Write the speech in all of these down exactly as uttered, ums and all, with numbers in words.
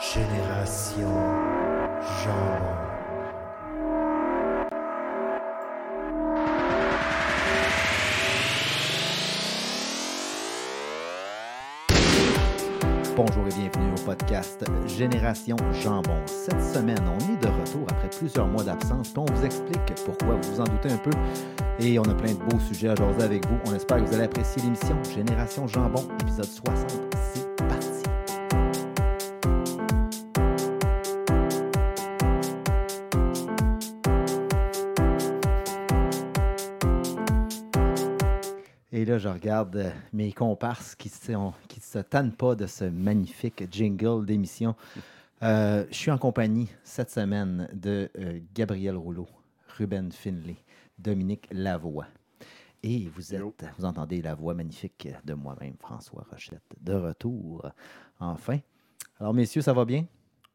Génération Jambon. Bonjour et bienvenue au podcast Génération Jambon. Cette semaine, on est de retour après plusieurs mois d'absence. On vous explique pourquoi, vous vous en doutez un peu. Et on a plein de beaux sujets à jaser avec vous. On espère que vous allez apprécier l'émission Génération Jambon, épisode soixante. C'est parti! Là, je regarde mes comparses qui ne se tannent pas de ce magnifique jingle d'émission. Euh, je suis en compagnie cette semaine de euh, Gabriel Rouleau, Ruben Finlay, Dominique Lavoie. Et vous êtes, Hello. Vous entendez la voix magnifique de moi-même, François Rochette, de retour, enfin. Alors, messieurs, ça va bien?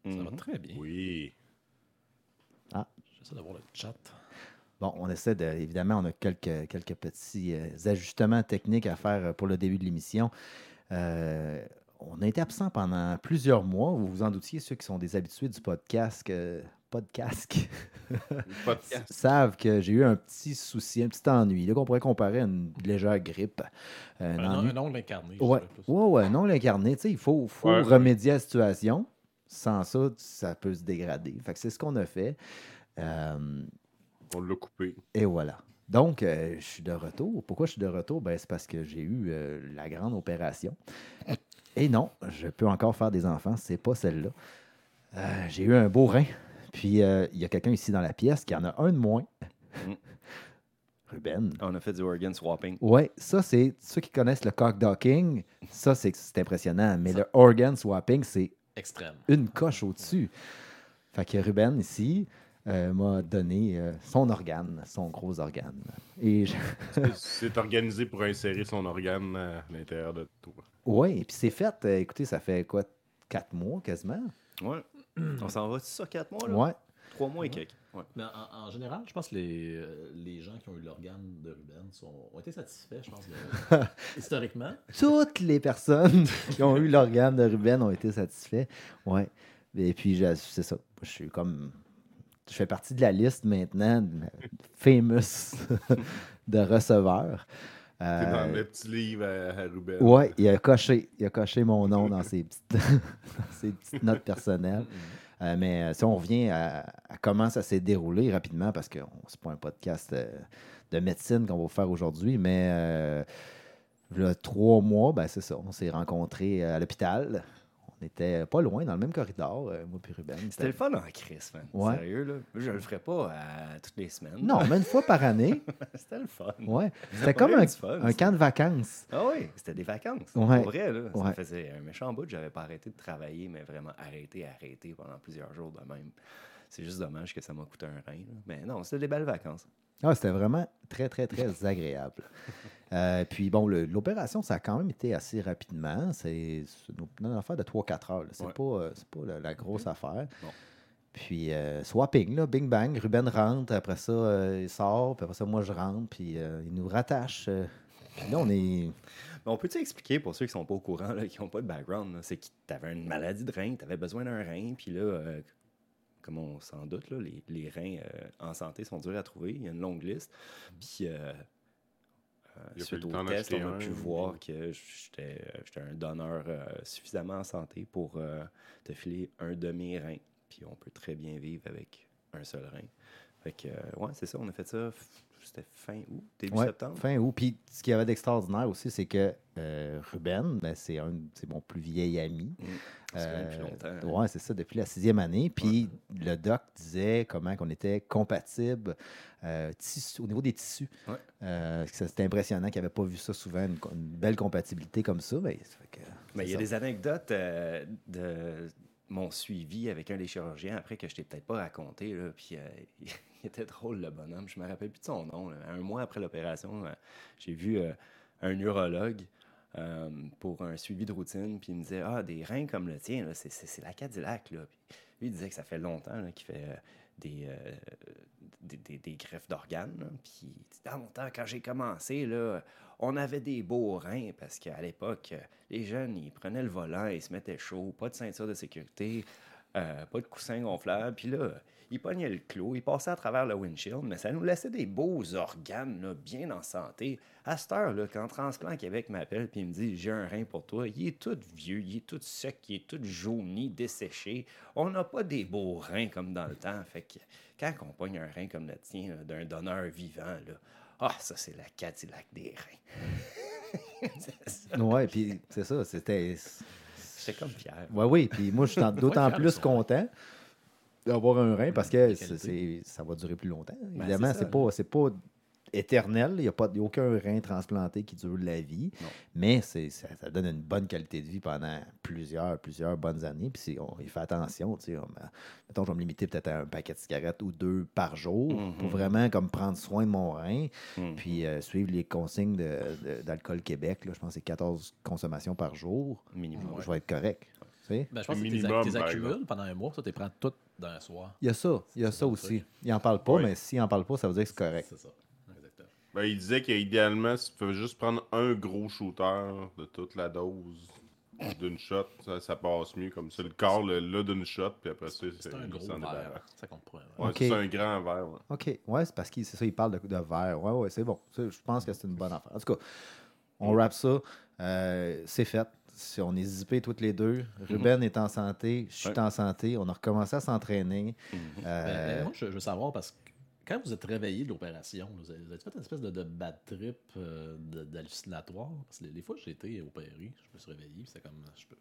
Ça mm-hmm. va très bien. Oui. Ah. J'essaie d'avoir le chat. Bon, on essaie de. Évidemment, on a quelques, quelques petits euh, ajustements techniques à faire pour le début de l'émission. Euh, on a été absent pendant plusieurs mois. Vous vous en doutiez, ceux qui sont des habitués du podcast, euh, podcast, podcast. savent que j'ai eu un petit souci, un petit ennui. Là, qu'on pourrait comparer à une légère grippe. Euh, un, un ongle incarné. Oui, ouais, un ongle incarné. Tu sais, il faut, faut ouais, remédier ouais. à la situation. Sans ça, ça peut se dégrader. Fait que c'est ce qu'on a fait. Euh, On l'a coupé. Et voilà. Donc, euh, je suis de retour. Pourquoi je suis de retour? Ben, c'est parce que j'ai eu euh, la grande opération. Et non, je peux encore faire des enfants. C'est pas celle-là. Euh, j'ai eu un beau rein. Puis, il euh, y a quelqu'un ici dans la pièce qui en a un de moins. Mm. Ruben. On a fait du organ swapping. Oui, ça, c'est... Ceux qui connaissent le cock-docking, ça, c'est, c'est impressionnant. Mais ça... le organ swapping, c'est... Extrême. Une coche au-dessus. Fait que Ruben, ici... Euh, m'a donné euh, son organe, son gros organe. Et je... c'est, c'est organisé pour insérer son organe à l'intérieur de tout. Oui, et puis c'est fait. Euh, écoutez, ça fait quoi, quatre mois quasiment? Oui. On s'en va, c'est ça, quatre mois? Oui. Trois mois et quelques. Ouais. Mais en, en général, je pense que les, les gens qui ont eu l'organe de Ruben sont, ont été satisfaits, je pense, de, historiquement. Toutes les personnes qui ont eu l'organe de Ruben ont été satisfaits. Oui. Et puis, je, c'est ça. Je suis comme... Je fais partie de la liste maintenant, famous, de receveurs. Euh, T'es dans le petit livre à, à Ruben. Oui, il a coché. Il a coché mon nom dans ses petites, dans ses petites notes personnelles. euh, mais si on revient à, à comment ça s'est déroulé rapidement, parce que c'est pas un podcast euh, de médecine qu'on va faire aujourd'hui, mais euh, il y a trois mois, ben c'est ça, on s'est rencontrés à l'hôpital. On était pas loin, dans le même corridor, euh, moi puis Ruben. C'était, c'était le fun en crise, man. Ouais. Sérieux, là. Je le ferais pas euh, toutes les semaines. Non, mais une fois par année. C'était le fun. Ouais. C'était ça comme un, fun, un camp de vacances. Ah oui, c'était des vacances. Ouais. En vrai, là. Ça ouais. me faisait un méchant bout. J'avais pas arrêté de travailler, mais vraiment arrêté, arrêté pendant plusieurs jours de même. C'est juste dommage que ça m'a coûté un rein. Là. Mais non, c'était des belles vacances. Ah, c'était vraiment très, très, très agréable. Euh, puis bon, le, l'opération, ça a quand même été assez rapidement. C'est, c'est une affaire de trois à quatre heures. Là. C'est, ouais. pas, c'est pas la, la grosse affaire. Bon. Puis euh, swapping, là, bing bang. Ruben rentre, après ça, euh, il sort. Puis après ça, moi, je rentre. Puis euh, il nous rattache. Euh, puis là, on est... Mais on peut-tu expliquer, pour ceux qui sont pas au courant, là, qui n'ont pas de background, là, c'est que t'avais une maladie de rein, t'avais besoin d'un rein, puis là... Euh... Comme on s'en doute, là, les, les reins euh, en santé sont durs à trouver. Il y a une longue liste. Puis, euh, euh, suite au test, on a pu un, voir que j'étais, j'étais un donneur euh, suffisamment en santé pour euh, te filer un demi-rein. Puis, on peut très bien vivre avec un seul rein. Fait que, euh, ouais, c'est ça. On a fait ça, c'était fin août, début ouais, septembre. Fin août. Puis, ce qu'il y avait d'extraordinaire aussi, c'est que euh, Ruben, ben, c'est un c'est mon plus vieil ami. Mmh. Euh, depuis longtemps. Oui, c'est ça, depuis la sixième année. Puis ouais. le doc disait comment qu'on était compatibles euh, tissu, au niveau des tissus. Ouais. Euh, c'était impressionnant qu'il n'avait pas vu ça souvent, une, une belle compatibilité comme ça. Ben, ça fait que, Mais il y a des anecdotes euh, de mon suivi avec un des chirurgiens après que je t'ai peut-être pas raconté. Là, puis euh, il était drôle, le bonhomme. Je me rappelle plus de son nom. Là. Un mois après l'opération, euh, j'ai vu euh, un urologue. Euh, pour un suivi de routine, puis il me disait « Ah, des reins comme le tien, là, c'est, c'est, c'est la Cadillac. » Lui, il disait que ça fait longtemps là, qu'il fait euh, des, euh, des, des, des greffes d'organes. Puis dans mon temps, quand j'ai commencé, là, on avait des beaux reins parce qu'à l'époque, les jeunes, ils prenaient le volant, ils se mettaient chaud, pas de ceinture de sécurité, euh, pas de coussin gonflable. Puis là, ils pognaient le clos, ils passaient à travers le windshield, mais ça nous laissait des beaux organes, là, bien en santé. À cette heure, là, quand Transplant Québec m'appelle et me dit « J'ai un rein pour toi », il est tout vieux, il est tout sec, il est tout jauni, desséché. On n'a pas des beaux reins comme dans le temps. Fait que quand on pogne un rein comme le tien, là, d'un donneur vivant, là, ah, ça, c'est la Cadillac des reins. C'est ça. Ouais, puis c'est ça, c'était... J'étais comme fier. Ouais, oui, puis moi, je suis d'autant plus content d'avoir un rein parce que c'est, c'est, ça va durer plus longtemps. Évidemment, ben c'est, ça, c'est, pas, c'est pas éternel. Il n'y a, a aucun rein transplanté qui dure la vie. Non. Mais c'est, ça, ça donne une bonne qualité de vie pendant plusieurs, plusieurs bonnes années. Puis on il fait attention. Tu sais, on, mettons, je vais me limiter peut-être à un paquet de cigarettes ou deux par jour mm-hmm. pour vraiment comme, prendre soin de mon rein. Mm-hmm. Puis euh, suivre les consignes de, de, d'Alcool Québec. Là, je pense que c'est quatorze consommations par jour. Minimum. Je vais être correct. Ben, je pense minimum, que tu les accumules pendant un mois, ça, tu les prends toutes d'un soir. Il y a ça, il y a ça aussi. Il n'en parle pas, oui. Mais s'il n'en parle pas, ça veut dire que c'est correct. C'est ça, exactement. Ben, il disait qu'idéalement, si tu pouvais juste prendre un gros shooter de toute la dose d'une shot, ça, ça passe mieux comme ça. Le corps, le, là, d'une shot, puis après ça, c'est, c'est un gros verre. Ça compte pas. Ouais, okay. C'est un grand verre. Ouais. OK, ouais, c'est parce qu'il c'est ça, il parle de, de verre. Ouais, ouais, c'est bon. C'est, je pense que c'est une bonne affaire. En tout cas, on wrap ça. Euh, c'est fait. Si on est zippés toutes les deux. Ruben mm-hmm. est en santé, je suis ouais. en santé. On a recommencé à s'entraîner. Mm-hmm. Euh... Ben, ben, moi, je, je veux savoir, parce que quand vous êtes réveillé de l'opération, vous avez, vous avez fait une espèce de, de bad trip euh, de, d'hallucinatoire. Parce que les, les fois que j'ai été opéré, je me suis réveillé, c'était comme... Je, peux,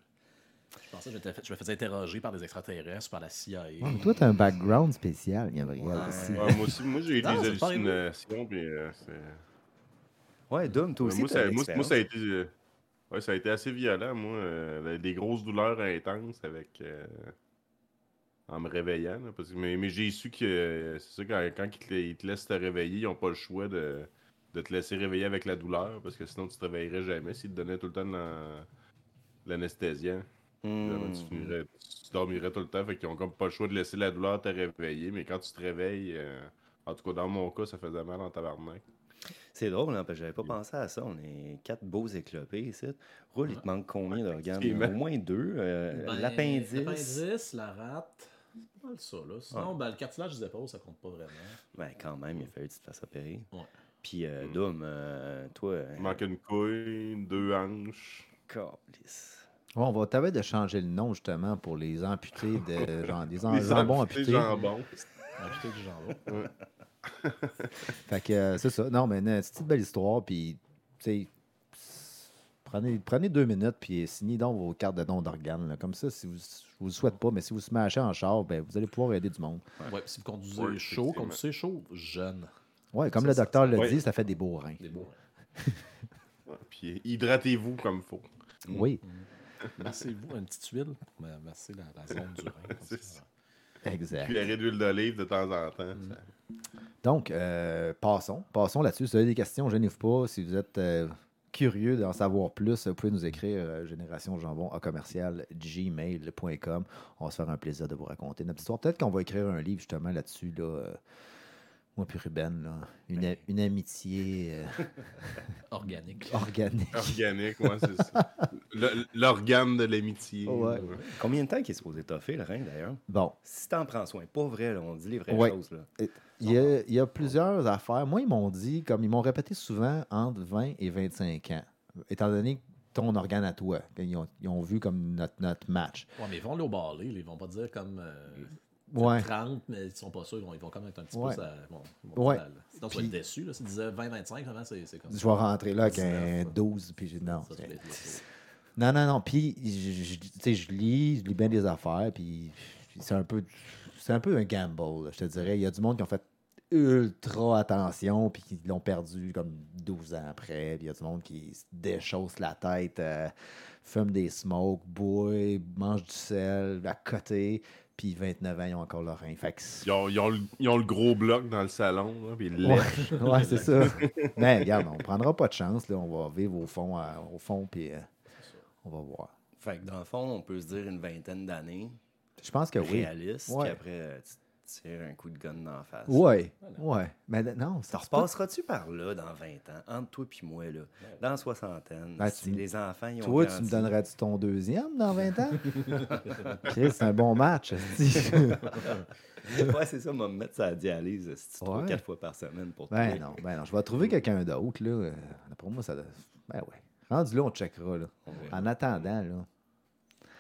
je pensais que j'étais, je me faisais interroger par des extraterrestres, par la C I A. Ouais, mais toi, t'as un background spécial, Gabriel. Ouais. Ouais, moi aussi, moi, j'ai eu non, des hallucinations, puis euh, c'est... Ouais, Dom, toi aussi, moi, t'as ça, moi, moi, ça a été... Euh... Ouais, ça a été assez violent, moi. Euh, des grosses douleurs intenses avec euh, en me réveillant. Là, parce que, mais, mais j'ai su que euh, c'est sûr quand, quand ils, te, ils te laissent te réveiller, ils n'ont pas le choix de, de te laisser réveiller avec la douleur. Parce que sinon, tu ne te réveillerais jamais s'ils te donnaient tout le temps de la, l'anesthésiant. Mmh. Tu, finirais, tu dormirais tout le temps. Fait qu'ils n'ont comme pas le choix de laisser la douleur te réveiller. Mais quand tu te réveilles, euh, en tout cas, dans mon cas, ça faisait mal en tabarnak. C'est drôle, hein, parce que j'avais pas oui. pensé à ça. On est quatre beaux éclopés ici. Roule, ah. il te manque combien d'organes? Au moins deux. Euh, ben, l'appendice. L'appendice, la rate. C'est pas mal ça, là. Sinon, ah. ben, le cartilage des épaules, ça compte pas vraiment. Ben, quand même, il a fallu que tu te fasses opérer. Ouais. Puis, euh, mm. Dom, euh, toi. Euh... Il manque une couille, deux hanches. Câlisse. Ouais, on va t'avais de changer le nom, justement, pour les amputés de. Genre, des en... jambons amputés. Jambon. Amputés du jambon. Fait que euh, c'est ça. Non, mais non, c'est une belle histoire. Puis, tu sais, prenez, prenez deux minutes, puis signez donc vos cartes de dons d'organes. Là. Comme ça, si vous, je vous le souhaite pas, mais si vous se mâchez en char, ben, vous allez pouvoir aider du monde. Ouais, ouais, si vous conduisez ouais, chaud, conduisez chaud, jeune. Ouais, comme ça, le docteur l'a dit, ouais. ça fait des beaux reins. Des beaux reins. Ouais, puis hydratez-vous comme il faut. Oui. Mmh. Massez-vous une petite huile pour masser la, la zone du rein. Comme ça. Exact. Puis la d'huile d'olive de temps en temps. Mmh. Donc, euh, passons. Passons là-dessus. Si vous avez des questions, gênez-vous pas. Si vous êtes euh, curieux d'en savoir plus, vous pouvez nous écrire euh, génération jambon à commercial gmail point com. On va se faire un plaisir de vous raconter notre histoire. Peut-être qu'on va écrire un livre justement là-dessus. Là, euh, moi puis Ruben. Là, une, a- une amitié... Euh... Organique. Organique. Organique, oui, c'est ça. Le, l'organe de l'amitié. Ouais. Ouais. Combien de temps qu'il est supposé toffer, le rein, d'ailleurs? Bon. Si t'en prends soin, pas vrai, là, on dit les vraies ouais. choses. Là. Il y a, il y a plusieurs affaires. Moi, ils m'ont dit, comme ils m'ont répété souvent, entre vingt et vingt-cinq ans, étant donné ton organe à toi. Ils ont, ils ont vu comme notre, notre match. Oui, mais ils vont l'oballer. Ils vont pas dire comme... Euh... Ouais. trente, mais ils sont pas sûrs, ils vont quand même être un petit ouais. peu... Ça, bon, bon, ouais. ça, sinon, tu vas être déçu. Là, si tu disais vingt vingt-cinq, vraiment, c'est, c'est comme ça. Je vais rentrer là avec un douze, puis j'ai dit non. Ça, c'est... C'est... Non, non, non. Puis, je, je, je lis, je lis bien des affaires, puis c'est un peu, c'est un peu un gamble, là, je te dirais. Il y a du monde qui ont fait ultra attention, puis qui l'ont perdu comme douze ans après. Puis il y a du monde qui se déchausse la tête, euh, fume des smokes, bouille, mange du sel, à côté... Puis vingt-neuf ans, ils ont encore leur rein. Fait que... ils, ont, ils, ont le, ils ont le gros bloc dans le salon, là, puis ils lèchent. Ouais, ouais, c'est ça. Mais regarde, on ne prendra pas de chance. Là. On va vivre au fond, à, au fond puis euh, on va voir. Fait que dans le fond, on peut se dire une vingtaine d'années. Je pense que réaliste, oui. Réaliste, puis après, tu, tire un coup de gun dans la face. Oui, voilà. Oui. Mais non, ça se passera-tu par là dans vingt ans, entre toi et moi, là, dans la soixantaine, ben, si tu... les enfants, ils ont toi, grandi. Tu me donneras-tu ton deuxième dans vingt ans? Okay, c'est un bon match. Ouais, c'est ça, m'a me mettre ça à dialyse si tu trouves quatre fois par semaine pour ben toi. Non, ben non, je vais trouver quelqu'un d'autre, là. Pour moi, ça... Ben oui. Rendu là, on checkera, là. Ouais. En attendant, là.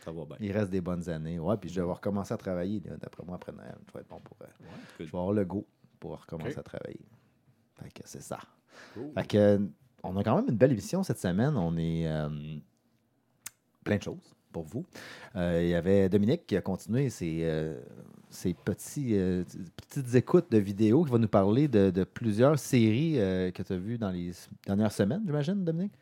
Ça va bien. Il reste des bonnes années. Ouais, puis je vais avoir commencé à travailler. Là, d'après moi, après Noël, je vais être bon pour. Euh, ouais, cool. Je vais avoir le go pour recommencer okay. à travailler. Fait que c'est ça. Cool. Fait que, on a quand même une belle émission cette semaine. On est euh, plein de choses pour vous. Euh, il y avait Dominique qui a continué ses, euh, ses petits, euh, petites écoutes de vidéos, qui va nous parler de, de plusieurs séries euh, que tu as vues dans les dernières semaines, j'imagine, Dominique?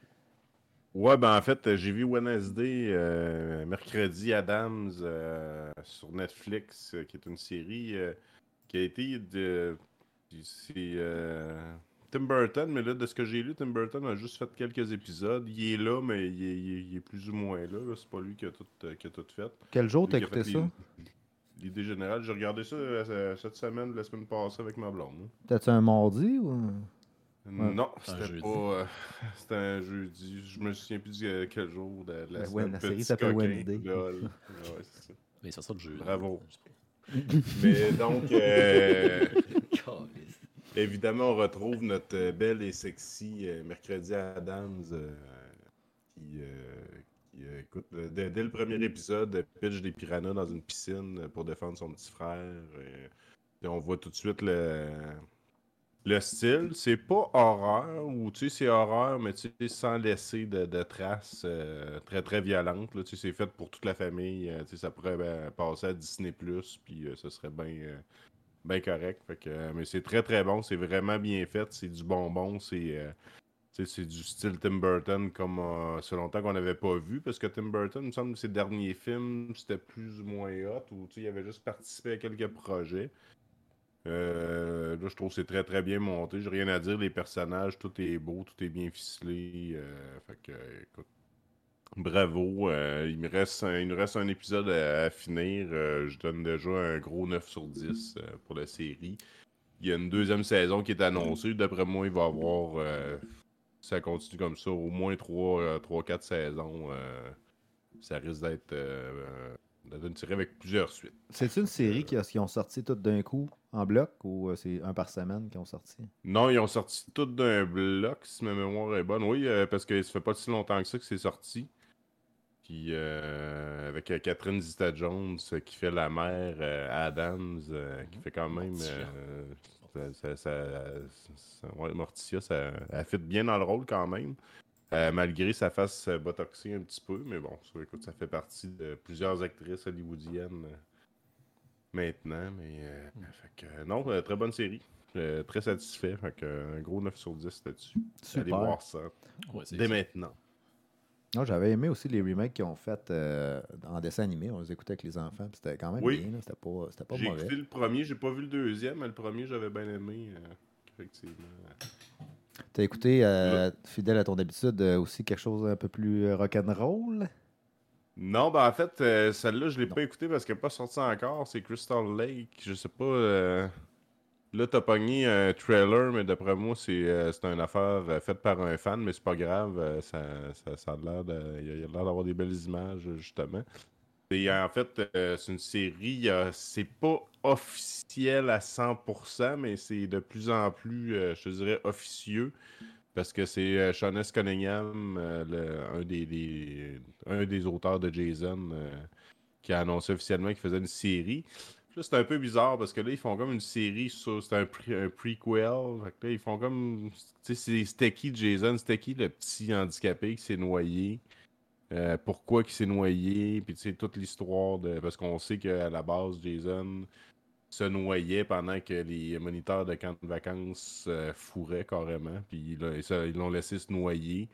Ouais, ben en fait, j'ai vu Wednesday, euh, mercredi, Addams euh, sur Netflix, euh, qui est une série euh, qui a été de. C'est euh, Tim Burton, mais là, de ce que j'ai lu, Tim Burton a juste fait quelques épisodes. Il est là, mais il est, il est, il est plus ou moins là, là. C'est pas lui qui a tout, euh, qui a tout fait. Quel jour lui t'as écouté ça? Les, l'idée générale, j'ai regardé ça euh, cette semaine, la semaine passée avec ma blonde. Hein. T'as-tu un mardi ou. Ouais. Non, c'était un pas. Euh, c'était un jeudi. Je me souviens plus de quel jour de la semaine. Ouais, la série s'appelle Wednesday. Ouais, c'est ça. Mais ça sort le jeu. Bravo. Mais donc, euh, évidemment, on retrouve notre belle et sexy euh, mercredi Addams euh, qui, euh, qui euh, écoute, dès, dès le premier épisode, pitch des piranhas dans une piscine pour défendre son petit frère. Et, et on voit tout de suite le. Le style, c'est pas horreur, ou tu sais, c'est horreur, mais tu sais, sans laisser de, de traces euh, très très violentes. Là, tu sais, c'est fait pour toute la famille. Euh, tu sais, ça pourrait ben, passer à Disney plus, puis euh, ce serait bien euh, ben correct. Fait que, euh, mais c'est très très bon, c'est vraiment bien fait, c'est du bonbon, c'est, euh, tu sais, c'est du style Tim Burton comme euh, ça longtemps qu'on n'avait pas vu, parce que Tim Burton, il me semble que ses derniers films, c'était plus ou moins hot, ou tu sais, il avait juste participé à quelques projets. Euh, là, je trouve que c'est très très bien monté. J'ai rien à dire. Les personnages, tout est beau, tout est bien ficelé. Euh, fait que, écoute, bravo. Euh, il me reste, un, il nous reste un épisode à, à finir. Euh, je donne déjà un gros neuf sur dix euh, pour la série. Il y a une deuxième saison qui est annoncée. D'après moi, il va y avoir, euh, si ça continue comme ça, au moins trois quatre saisons. Euh, ça risque d'être. Euh, Dans une série avec plusieurs suites. C'est une série euh... qui ont sorti toutes d'un coup en bloc ou c'est un par semaine qu'ils ont sorti? Non, ils ont sorti toutes d'un bloc, si ma mémoire est bonne. Oui, euh, parce que ça fait pas si longtemps que ça que c'est sorti. Puis euh, avec euh, Catherine Zita-Jones euh, qui fait la mère, euh, Addams, euh, qui fait quand même... Euh, euh, ça, ça, ça, ça, ouais, Morticia, ça, elle fit bien dans le rôle quand même. Euh, malgré sa face euh, botoxée un petit peu, mais bon, ça, écoute, ça fait partie de plusieurs actrices hollywoodiennes euh, maintenant, mais euh, mm. fait que, euh, non, euh, très bonne série, euh, très satisfait, fait que, euh, un gros neuf sur dix là-dessus. Super. Allez voir ça, ouais, dès ça. Maintenant. Non, j'avais aimé aussi les remakes qu'ils ont fait euh, en dessin animé. On les écoutait avec les enfants, puis c'était quand même oui. bien, là, c'était pas, c'était pas j'ai mauvais. J'ai écouté le premier, j'ai pas vu le deuxième, mais le premier, j'avais bien aimé, euh, effectivement. T'as écouté, euh, fidèle à ton habitude, euh, aussi quelque chose un peu plus euh, rock'n'roll? Non, ben en fait, euh, celle-là, je l'ai non. pas écoutée parce qu'elle n'est pas sortie encore. C'est Crystal Lake, je sais pas. Euh... Là, t'as pogné un trailer, mais d'après moi, c'est, euh, c'est une affaire euh, faite par un fan, mais c'est pas grave. Euh, ça, ça, ça a l'air de... Il a l'air d'avoir des belles images, justement. Et en fait, euh, c'est une série, euh, c'est pas officiel à cent pour cent, mais c'est de plus en plus, euh, je te dirais, officieux, parce que c'est euh, Sean S. Cunningham, euh, le, un, des, des, un des auteurs de Jason, euh, qui a annoncé officiellement qu'il faisait une série. Là, c'est un peu bizarre, parce que là, ils font comme une série, sur, c'est un, pre- un prequel, fait que là, ils font comme, tu sais, c'était qui Jason, c'était qui le petit handicapé qui s'est noyé? Euh, pourquoi qu'il s'est noyé, puis tu sais, toute l'histoire de. Parce qu'on sait qu'à la base, Jason se noyait pendant que les moniteurs de camp de vacances euh, fourraient carrément, puis ils l'ont laissé se noyer.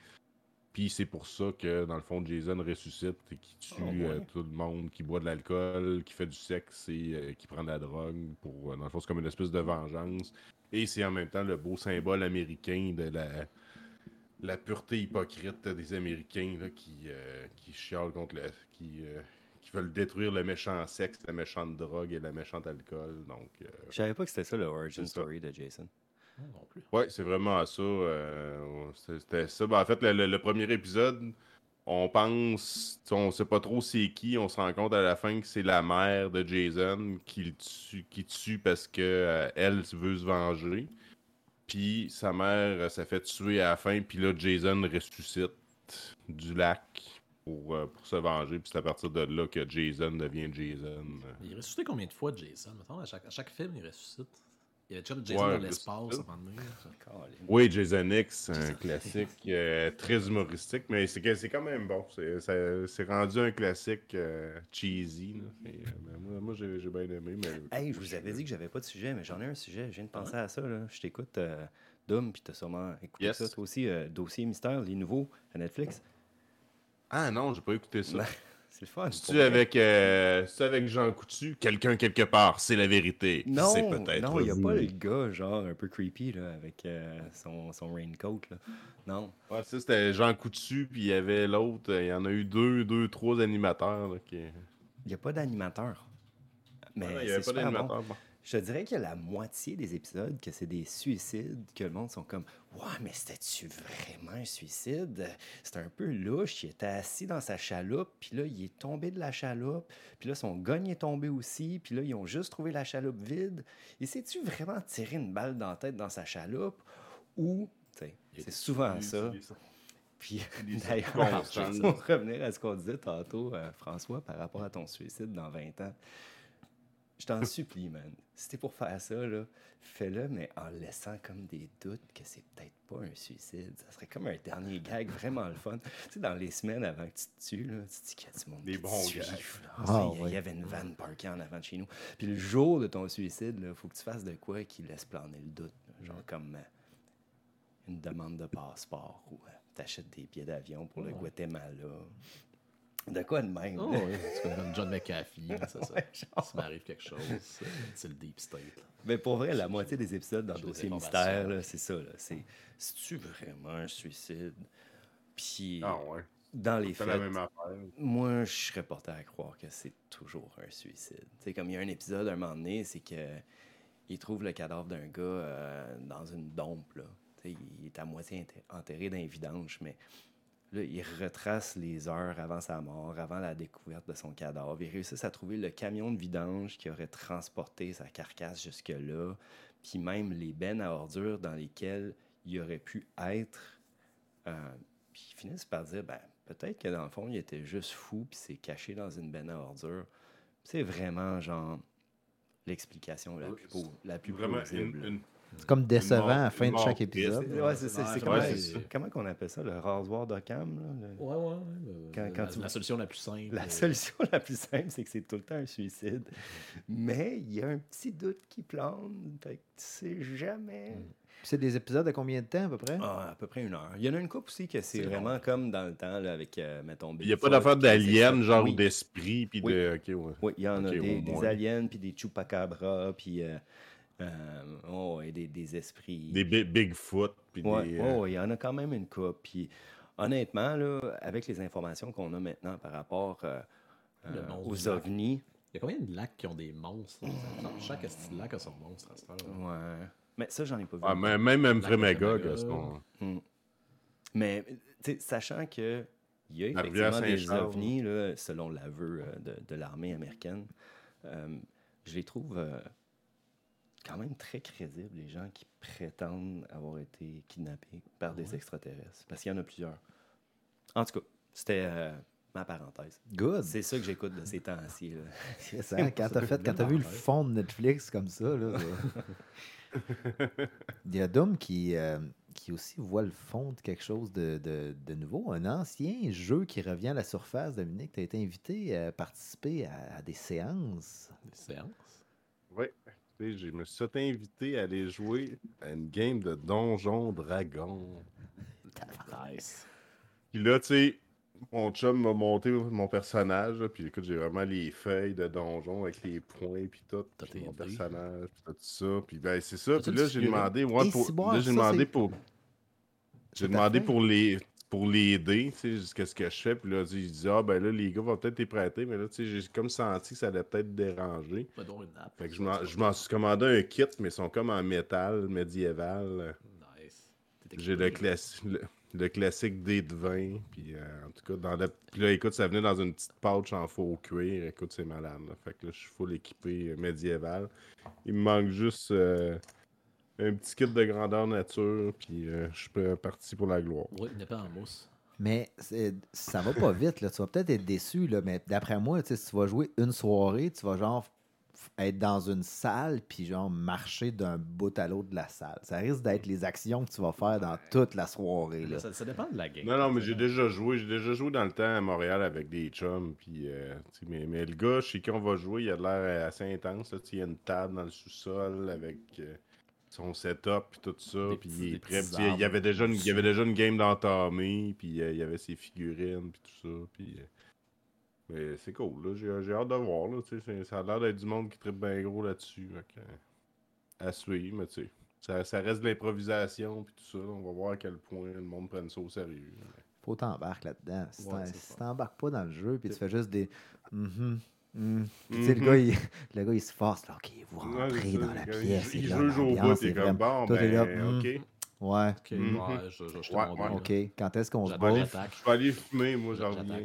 Puis c'est pour ça que, dans le fond, Jason ressuscite et qui tue oh, ouais. euh, tout le monde, qui boit de l'alcool, qui fait du sexe et euh, qui prend de la drogue. Pour, euh, dans le fond, c'est comme une espèce de vengeance. Et c'est en même temps le beau symbole américain de la. La pureté hypocrite des Américains là, qui, euh, qui chialent contre la. qui, euh, qui veulent détruire le méchant sexe, la méchante drogue et la méchante alcool. Donc, euh, je savais pas que c'était ça le origin story ça. de Jason. Non, non plus. Ouais, c'est vraiment ça. Euh, c'était ça. Ben, en fait, le, le, le premier épisode, on pense, on sait pas trop c'est qui, on se rend compte à la fin que c'est la mère de Jason qui le tue, qui tue parce que euh, elle veut se venger. Puis sa mère s'est fait tuer à la fin, puis là Jason ressuscite du lac pour, euh, pour se venger. Puis c'est à partir de là que Jason devient Jason. Il est ressuscité combien de fois, Jason? Maintenant, à chaque, à chaque film, il ressuscite. Il y avait déjà Jason ouais, dans l'espace avant de mourir. Oui, Jason X, un classique euh, très humoristique, mais c'est, c'est quand même bon. C'est, ça, c'est rendu un classique euh, cheesy. Là. Et, euh, moi, moi j'ai, j'ai bien aimé. Mais... Hey, je vous avais dit que j'avais pas de sujet, mais j'en ai un sujet. Je viens de penser ouais. à ça. Là. Je t'écoute, euh, Dom, puis t'as sûrement écouté yes. ça. Toi aussi, euh, Dossier Mystère, les nouveaux à Netflix. Ah non, j'ai pas écouté ça. C'est le fun. C'est-tu avec, euh, c'est avec Jean Coutu, quelqu'un quelque part, c'est la vérité. Non, c'est peut-être non, il n'y a pas le gars genre un peu creepy là, avec euh, son, son raincoat. Là. Non. Ouais, ça c'était Jean Coutu, puis il y avait l'autre, il y en a eu deux, deux, trois animateurs. Là, qui... Il n'y a pas d'animateur. Mais ouais, il y avait pas d'animateur. Bon. Bon. Je te dirais qu'il y a la moitié des épisodes que c'est des suicides, que le monde sont comme « Wow, mais c'était-tu vraiment un suicide? » C'était un peu louche, il était assis dans sa chaloupe, puis là, il est tombé de la chaloupe, puis là, son gun est tombé aussi, puis là, ils ont juste trouvé la chaloupe vide. Et sais-tu vraiment tirer une balle dans la tête dans sa chaloupe? Ou, tu sais, c'est souvent ça. Puis d'ailleurs, je vais revenir à ce qu'on disait tantôt, euh, François, par rapport à ton suicide dans vingt ans. Je t'en supplie, man. Si t'es pour faire ça, là, fais-le, mais en laissant comme des doutes que c'est peut-être pas un suicide. Ça serait comme un dernier gag vraiment le fun. Tu sais, dans les semaines avant que tu te tues, là, tu te dis qu'il y a du monde des bons gags. Ah, il y, ouais. y avait une van parkée en avant de chez nous. Puis le jour de ton suicide, il faut que tu fasses de quoi qui laisse planer le doute. Là. Genre comme euh, une demande de passeport ou euh, t'achètes des billets d'avion pour le oh. Guatemala. De quoi de même? Oh, oui, c'est comme John McAfee, ça, ça, ouais, ça m'arrive quelque chose, c'est, c'est le deep state. Là. Mais pour vrai, la moitié des épisodes dans Dossier Mystère, là, c'est ça. Là, c'est, c'est-tu vraiment un suicide? Puis, ah ouais. dans les faits, moi, je serais porté à croire que c'est toujours un suicide. T'sais, comme il y a un épisode, à un moment donné, c'est qu'il trouve le cadavre d'un gars euh, dans une dompe. Là. Il est à moitié enterré dans les vidanges, mais... Là, il retrace les heures avant sa mort, avant la découverte de son cadavre. Ils réussissent à trouver le camion de vidange qui aurait transporté sa carcasse jusque-là, puis même les bennes à ordures dans lesquelles il aurait pu être. Euh, puis ils finissent par dire, ben, peut-être que dans le fond, il était juste fou, puis s'est caché dans une benne à ordures. C'est vraiment, genre, l'explication la plus, po- la plus plausible. Une, une... C'est comme décevant mort, à la fin de chaque épisode. C'est, ouais, c'est, c'est, c'est, comment, ouais, c'est comment qu'on appelle ça, le rasoir d'Occam? Là, le... Ouais, ouais. ouais le, quand, quand la, tu... la solution la plus simple. La euh... solution la plus simple, c'est que c'est tout le temps un suicide. Mais il y a un petit doute qui plane. Fait que tu sais jamais. Mm. Puis c'est des épisodes à combien de temps, à peu près? Ah, à peu près une heure. Il y en a une couple aussi que c'est, c'est vraiment long. Comme dans le temps, là, avec, euh, mettons... Il n'y a pas d'affaire d'aliens, genre oui. d'esprit, puis oui. de... Okay, ouais. Oui, il y en okay, a des, des aliens, puis des chupacabras, puis... Euh, Euh, oh, et des, des esprits. Des bi- Bigfoot. Puis ouais, des, euh... oh, il y en a quand même une coupe. Puis, honnêtement, là, avec les informations qu'on a maintenant par rapport euh, euh, aux ovnis. Il y a combien de lacs qui ont des monstres? Hein? Chaque style lac a son monstre à cette heure. Ouais. Mais ça, j'en ai pas vu. Ah, mais, même un vrai méga. Mais sachant qu'il y a effectivement des ovnis, là, selon l'aveu euh, de, de l'armée américaine, euh, je les trouve. Euh, quand même très crédible, les gens qui prétendent avoir été kidnappés par ouais. des extraterrestres. Parce qu'il y en a plusieurs. En tout cas, c'était euh, ma parenthèse. Good! C'est ça que j'écoute de ces temps-ci. Là. C'est ça, c'est quand t'as, fait, quand t'as vu le fond de Netflix comme ça, là, ça... il y a Dom qui, euh, qui aussi voit le fond de quelque chose de, de, de nouveau. Un ancien jeu qui revient à la surface. Dominique, t'as été invité à participer à, à des séances. Des séances? Oui. Je me suis invité à aller jouer à une game de Donjons et Dragons. Nice. Puis là, tu sais, mon chum m'a monté mon personnage. Là, puis écoute, j'ai vraiment les feuilles de donjon avec les points, puis tout. Puis mon personnage, puis tout ça. Puis ben, c'est ça. Puis là, j'ai demandé, moi, pour. Là, j'ai demandé pour. J'ai demandé pour les. pour l'aider, tu sais, qu'est-ce que je fais. Puis là, je dis, ah, ben là, les gars vont peut-être les prêter, mais là, tu sais, j'ai comme senti que ça allait peut-être déranger. Bah, donc, une app, fait que je m'en, je m'en suis commandé un kit, mais ils sont comme en métal médiéval. Nice. T'étais j'ai le, classi- le, le classique dé de vin. Puis euh, en tout cas, dans la... puis là, écoute, ça venait dans une petite pouch en faux cuir. Écoute, c'est malade. Là. Fait que là, je suis full équipé euh, médiéval. Il me manque juste... Euh... un petit kit de grandeur nature, puis euh, je suis parti pour la gloire. Oui, il n'est pas en mousse. Mais c'est, ça va pas vite, là. Tu vas peut-être être déçu, là, mais d'après moi, si tu vas jouer une soirée, tu vas genre être dans une salle, puis genre marcher d'un bout à l'autre de la salle. Ça risque d'être les actions que tu vas faire dans toute la soirée. Là. Ça, ça dépend de la game. Non, non, mais j'ai déjà joué. J'ai déjà joué dans le temps à Montréal avec des chums, puis euh, mais, mais le gars chez qui on va jouer, il a de l'air assez intense. Il y a une table dans le sous-sol avec... Euh, son setup puis tout ça, puis il est prêt. Il y avait déjà une, il y avait déjà une game d'entamée, puis euh, il y avait ses figurines puis tout ça, puis euh... mais c'est cool là, j'ai, j'ai hâte de voir là, tu sais, ça a l'air d'être du monde qui trippe bien gros là-dessus, donc, euh, à suivre, mais tu sais, ça, ça reste de l'improvisation puis tout ça, là. On va voir à quel point le monde prenne ça au sérieux. Mais... faut t'embarques là-dedans, si, ouais, si t'embarques pas dans le jeu puis tu fais juste des mm-hmm. Mmh. Mmh. Le, gars, il, le gars il se force là, ok, vous rentrez ouais, dans la pièce, il joue au bout, c'est comme bon, ben là, mmh. ok, ouais, ok, mmh. Mmh. ouais, je, je, je ouais, ouais. Okay. Quand est-ce qu'on se bouffe? Je vais aller fumer, moi j'en reviens.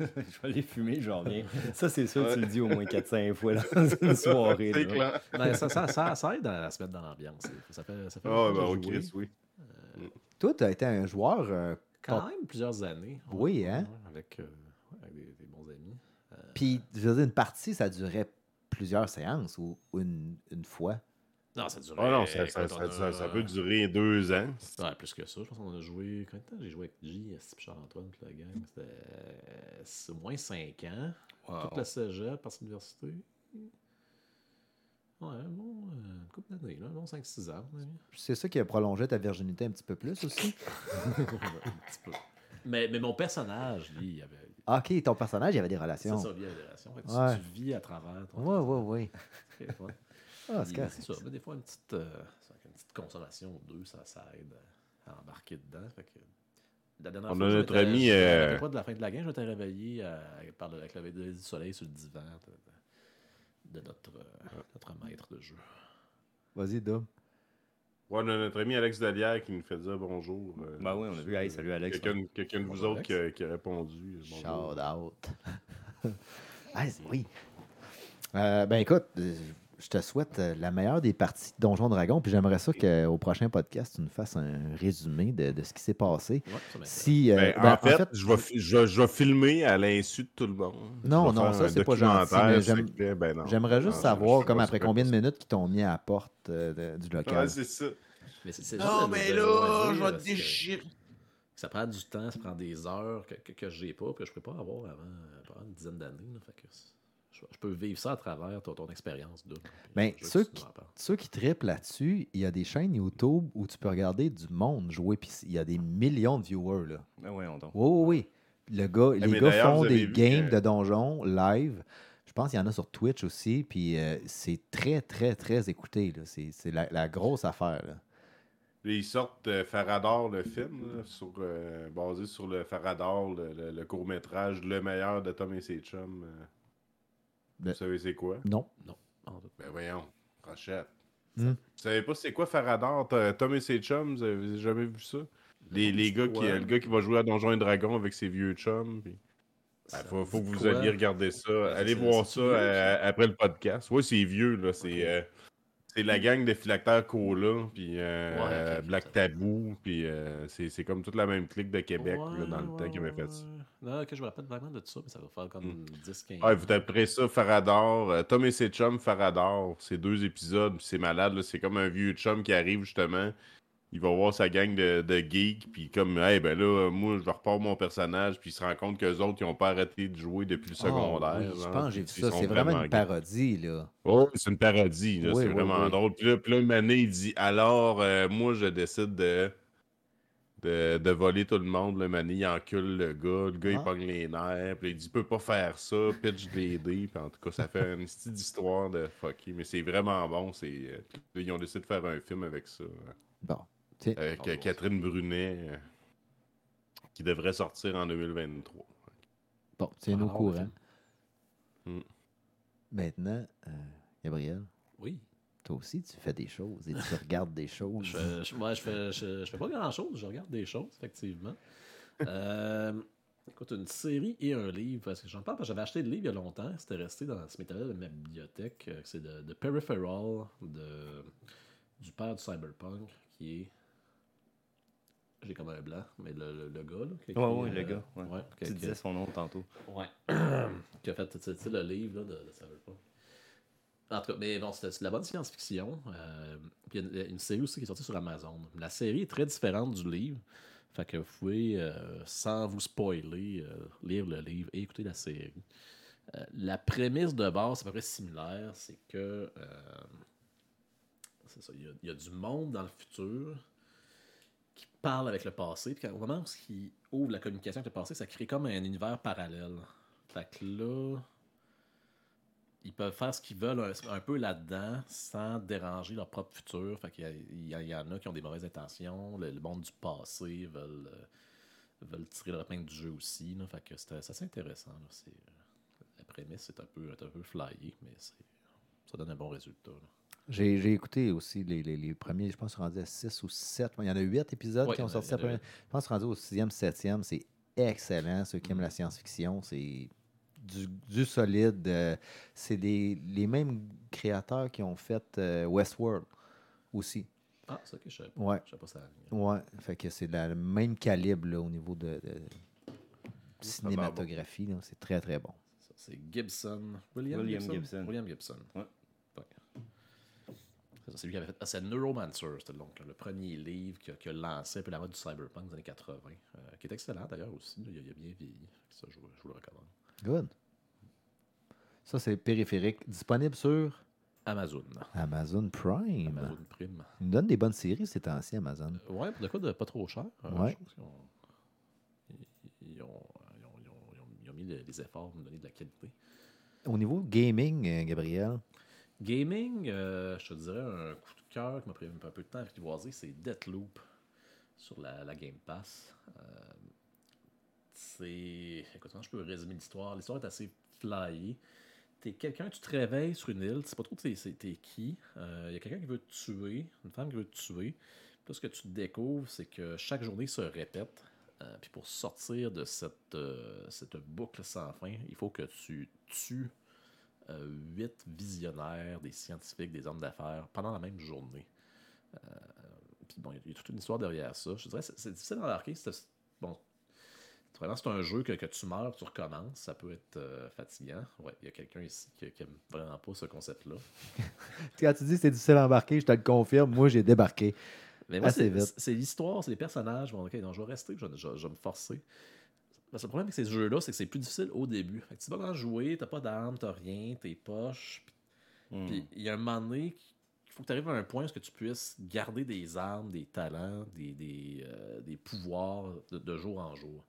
Je vais aller fumer, j'en reviens. Ça c'est sûr, ouais. Tu le dis au moins quatre à cinq fois là, dans une soirée. C'est là. Clair. Non, ça, ça, ça, ça aide à se mettre dans l'ambiance. Ça fait, ça fait. Ah oh, ben ok, oui. Euh... Toi, t'as été un joueur euh, quand même plusieurs années. Oui, hein. Avec des bons amis. Puis, je veux dire, une partie, ça durait plusieurs séances ou une, une fois? Non, ça durait... Ah non, ça, ça, ça, a... ça, ça peut durer deux ans. Ouais, plus que ça. Je pense qu'on a joué... Combien de temps j'ai joué avec J, Charles-Antoine, puis la gang? C'était c'est au moins cinq ans. Wow. Toute la cégep, partie de l'université. Ouais, bon, une couple d'années, là. Bon, cinq six ans. C'est ça qui a prolongé ta virginité un petit peu plus aussi? Un petit peu. Mais, mais mon personnage, lui, il avait... Ok, ton personnage, il avait des relations. C'est ça, il y avait des relations. Tu, ouais. tu vis à travers ton... Oui, oui, oui. Ah, c'est, c'est ça. Mais des fois, une petite, euh, une petite consolation ou deux, ça, ça aide à embarquer dedans. Fait que, la dernière on fois, a notre ami... Euh... pas de la fin de la game, je m'étais réveillé à, par le, avec le lever du soleil sur le divan de, de notre, euh, notre maître de jeu. Vas-y, Dom. Ouais, on a notre ami Alex Dallière qui nous fait dire bonjour. Euh, ben oui, on a vu. Hey, salut Alex. Quelqu'un, quelqu'un de vous autres qui a, qui a répondu. Bonjour. Shout out. Ah, oui. Euh, ben écoute, je te souhaite la meilleure des parties de Donjons et Dragons. Puis j'aimerais ça qu'au prochain podcast, tu nous fasses un résumé de, de ce qui s'est passé. Ouais, si, euh, ben, ben, en, en fait, fait je, vais, je, je vais filmer à l'insu de tout le monde. Non, non, ça, c'est pas gentil. Mais j'aime, c'est... Ben non, j'aimerais juste non, savoir, comme après combien de minutes qu'ils t'ont mis à la porte euh, de, du local. Ouais, c'est ça. Mais c'est, c'est non, mais de, là, de, de, de, de, de, de, je vais te déchirer. Ça prend du temps, ça prend des heures que, que, que j'ai pas, que je peux pas avoir avant, avant une dizaine d'années. Là, fait que je, je peux vivre ça à travers ton, ton expérience. Ben, ceux, ceux qui trippent là-dessus, il y a des chaînes YouTube où tu peux regarder du monde jouer, puis il y a des millions de viewers. Là. Ben oui, on donne. Oui, oui, oui. Le gars, ben, les gars font des games que... de donjons live. Je pense qu'il y en a sur Twitch aussi, puis euh, c'est très, très, très écouté. Là. C'est, c'est la, la grosse affaire, là. Ils sortent euh, Farador, le film, là, sur, euh, basé sur le Farador, le, le, le court-métrage « Le meilleur de Tom et ses chums euh. ». Ben, vous savez c'est quoi? Non. Non. Ben voyons, Rochette. Mm. Vous savez pas c'est quoi Farador, Tom et ses chums? Vous avez jamais vu ça? Les, les gars qui, le gars qui va jouer à Donjons et Dragons avec ses vieux chums, puis... Il ah, faut, faut que vous quoi? Alliez regarder ça. Ouais, allez voir ça vieux, à, après le podcast. Oui, c'est vieux, là, c'est... Okay. Euh, c'est la gang des phylactères Cola, puis euh, ouais, euh, Black Tabou, puis euh, c'est, c'est comme toute la même clique de Québec ouais, là, dans le ouais, temps qui m'a fait ça. Non, okay, je me rappelle vaguement de tout ça, mais ça va faire comme mm. dix quinze. Ah, vous taperez ça, Farador, euh, Tom et ses chums, Farador, c'est deux épisodes, c'est malade, là, c'est comme un vieux chum qui arrive justement, il va voir sa gang de, de geeks, puis comme, hey, ben là, moi, je vais reprendre mon personnage, puis il se rend compte qu'eux autres, ils n'ont pas arrêté de jouer depuis le secondaire. Oh, oui, je pense que j'ai vu ça, c'est vraiment, vraiment une parodie, là. Oh, c'est une parodie, là, oui, c'est oui, vraiment oui. drôle. Puis là, puis là, une année, il dit, alors, euh, moi, je décide de... De, de voler tout le monde, le mani, il encule le gars, le gars ah. il pogne les nerfs, puis il dit « peut pas faire ça, pitch des dés », puis en tout cas ça fait une petite histoire de fucky, mais c'est vraiment bon, c'est... ils ont décidé de faire un film avec ça. Bon. Avec bon, Catherine bon. Brunet. qui devrait sortir en deux mille vingt-trois. Bon, c'est nos courants. Mm. Maintenant, euh, Gabriel. Oui. Toi aussi, tu fais des choses et tu regardes des choses. Je fais, je, moi, je fais, je, je fais pas grand-chose, je regarde des choses, effectivement. euh, écoute, une série et un livre, parce que j'en parle, parce que j'avais acheté le livre il y a longtemps, c'était resté dans ce matériel de ma bibliothèque, c'est de, de Peripheral, de, du père du Cyberpunk, qui est... J'ai comme un blanc, mais le, le, le gars, là. Oui, oui, ouais, euh, le gars. Ouais. Ouais, tu qui, disais son nom tantôt. Oui. Qui a fait, tu sais, le livre, là, de, de Cyberpunk. En tout cas, mais bon, c'est de la bonne science-fiction. Euh, puis il y a une série aussi qui est sortie sur Amazon. La série est très différente du livre. Fait que vous pouvez, euh, sans vous spoiler, euh, lire le livre et écouter la série. Euh, la prémisse de base, c'est à peu près similaire. C'est que... Euh, c'est ça, il y, a, il y a du monde dans le futur qui parle avec le passé. Puis au moment où il ouvre la communication avec le passé, ça crée comme un univers parallèle. Fait que là... Ils peuvent faire ce qu'ils veulent un, un peu là-dedans sans déranger leur propre futur. Fait qu'il y, a, il y, a, il y en a qui ont des mauvaises intentions. Le, le monde du passé veulent, euh, veulent tirer leur épingle du jeu aussi. Là. Fait que c'est assez intéressant. Là. C'est, euh, la prémisse est un peu, un peu flyée, mais c'est, ça donne un bon résultat. J'ai, j'ai écouté aussi les, les, les premiers, je pense, rendus à six ou sept. Il y en a huit épisodes ouais, qui ont sorti la première. Je pense rendus au sixième, septième. C'est excellent. Ceux qui aiment mmh. la science-fiction, c'est... Du, du solide. Euh, c'est des, les mêmes créateurs qui ont fait euh, Westworld aussi. Ah, c'est ok, je sais pas. Ouais. Je sais pas ça. Ouais, fait que c'est le même calibre là, au niveau de, de cinématographie. Là, c'est très, très bon. Ça, c'est Gibson. William, William Gibson? Gibson. William Gibson. Ouais. Okay. C'est, ça, c'est lui qui avait fait. Ah, c'est Neuromancer, c'était donc le premier livre qui a, qui a lancé un peu la mode du cyberpunk des années quatre-vingts, euh, qui est excellent d'ailleurs aussi. Il a, il a bien vieilli. Ça, je, je vous le recommande. Good. Ça, c'est périphérique. Disponible sur Amazon. Amazon Prime. Amazon Prime. Ils nous donnent des bonnes séries ces temps-ci, Amazon. Euh, ouais, pour le coup, de pas trop cher. Euh, ouais. Ils ont, ils, ont, ils, ont, ils, ont, ils, ont, ils ont mis des efforts pour nous donner de la qualité. Au niveau gaming, Gabriel? Gaming, euh, je te dirais un coup de cœur qui m'a pris un peu de temps à apprivoiser, c'est Deathloop sur la, la Game Pass. Euh, C'est. Écoute, je peux résumer l'histoire. L'histoire est assez flyée. T'es quelqu'un, tu te réveilles sur une île, tu sais pas trop t'es, t'es qui. Il euh, y a quelqu'un qui veut te tuer, une femme qui veut te tuer. Puis, ce que tu te découvres, c'est que chaque journée se répète. Euh, puis pour sortir de cette, euh, cette boucle sans fin, il faut que tu tues euh, huit visionnaires, des scientifiques, des hommes d'affaires pendant la même journée. Euh, puis bon, il y, y a toute une histoire derrière ça. Je dirais, c'est, c'est difficile d'embarquer. C'est, bon. Vraiment, c'est un jeu que, que tu meurs, tu recommences. Ça peut être euh, fatigant. Ouais, il y a quelqu'un ici qui n'aime vraiment pas ce concept-là. Quand tu dis que c'est difficile à embarquer, je te le confirme, moi, j'ai débarqué. Mais moi, assez c'est, vite. C'est l'histoire, c'est les personnages. Bon, okay, donc, je vais rester, je, je, je vais me forcer. Parce que le problème avec ces jeux-là, c'est que c'est plus difficile au début. Fait que tu vas dans jouer, t'as pas d'armes, t'as rien, t'es poche. Mm. Puis il y a un moment donné... Il faut que tu arrives à un point où tu puisses garder des armes, des talents, des, des, euh, des pouvoirs de, de jour en jour.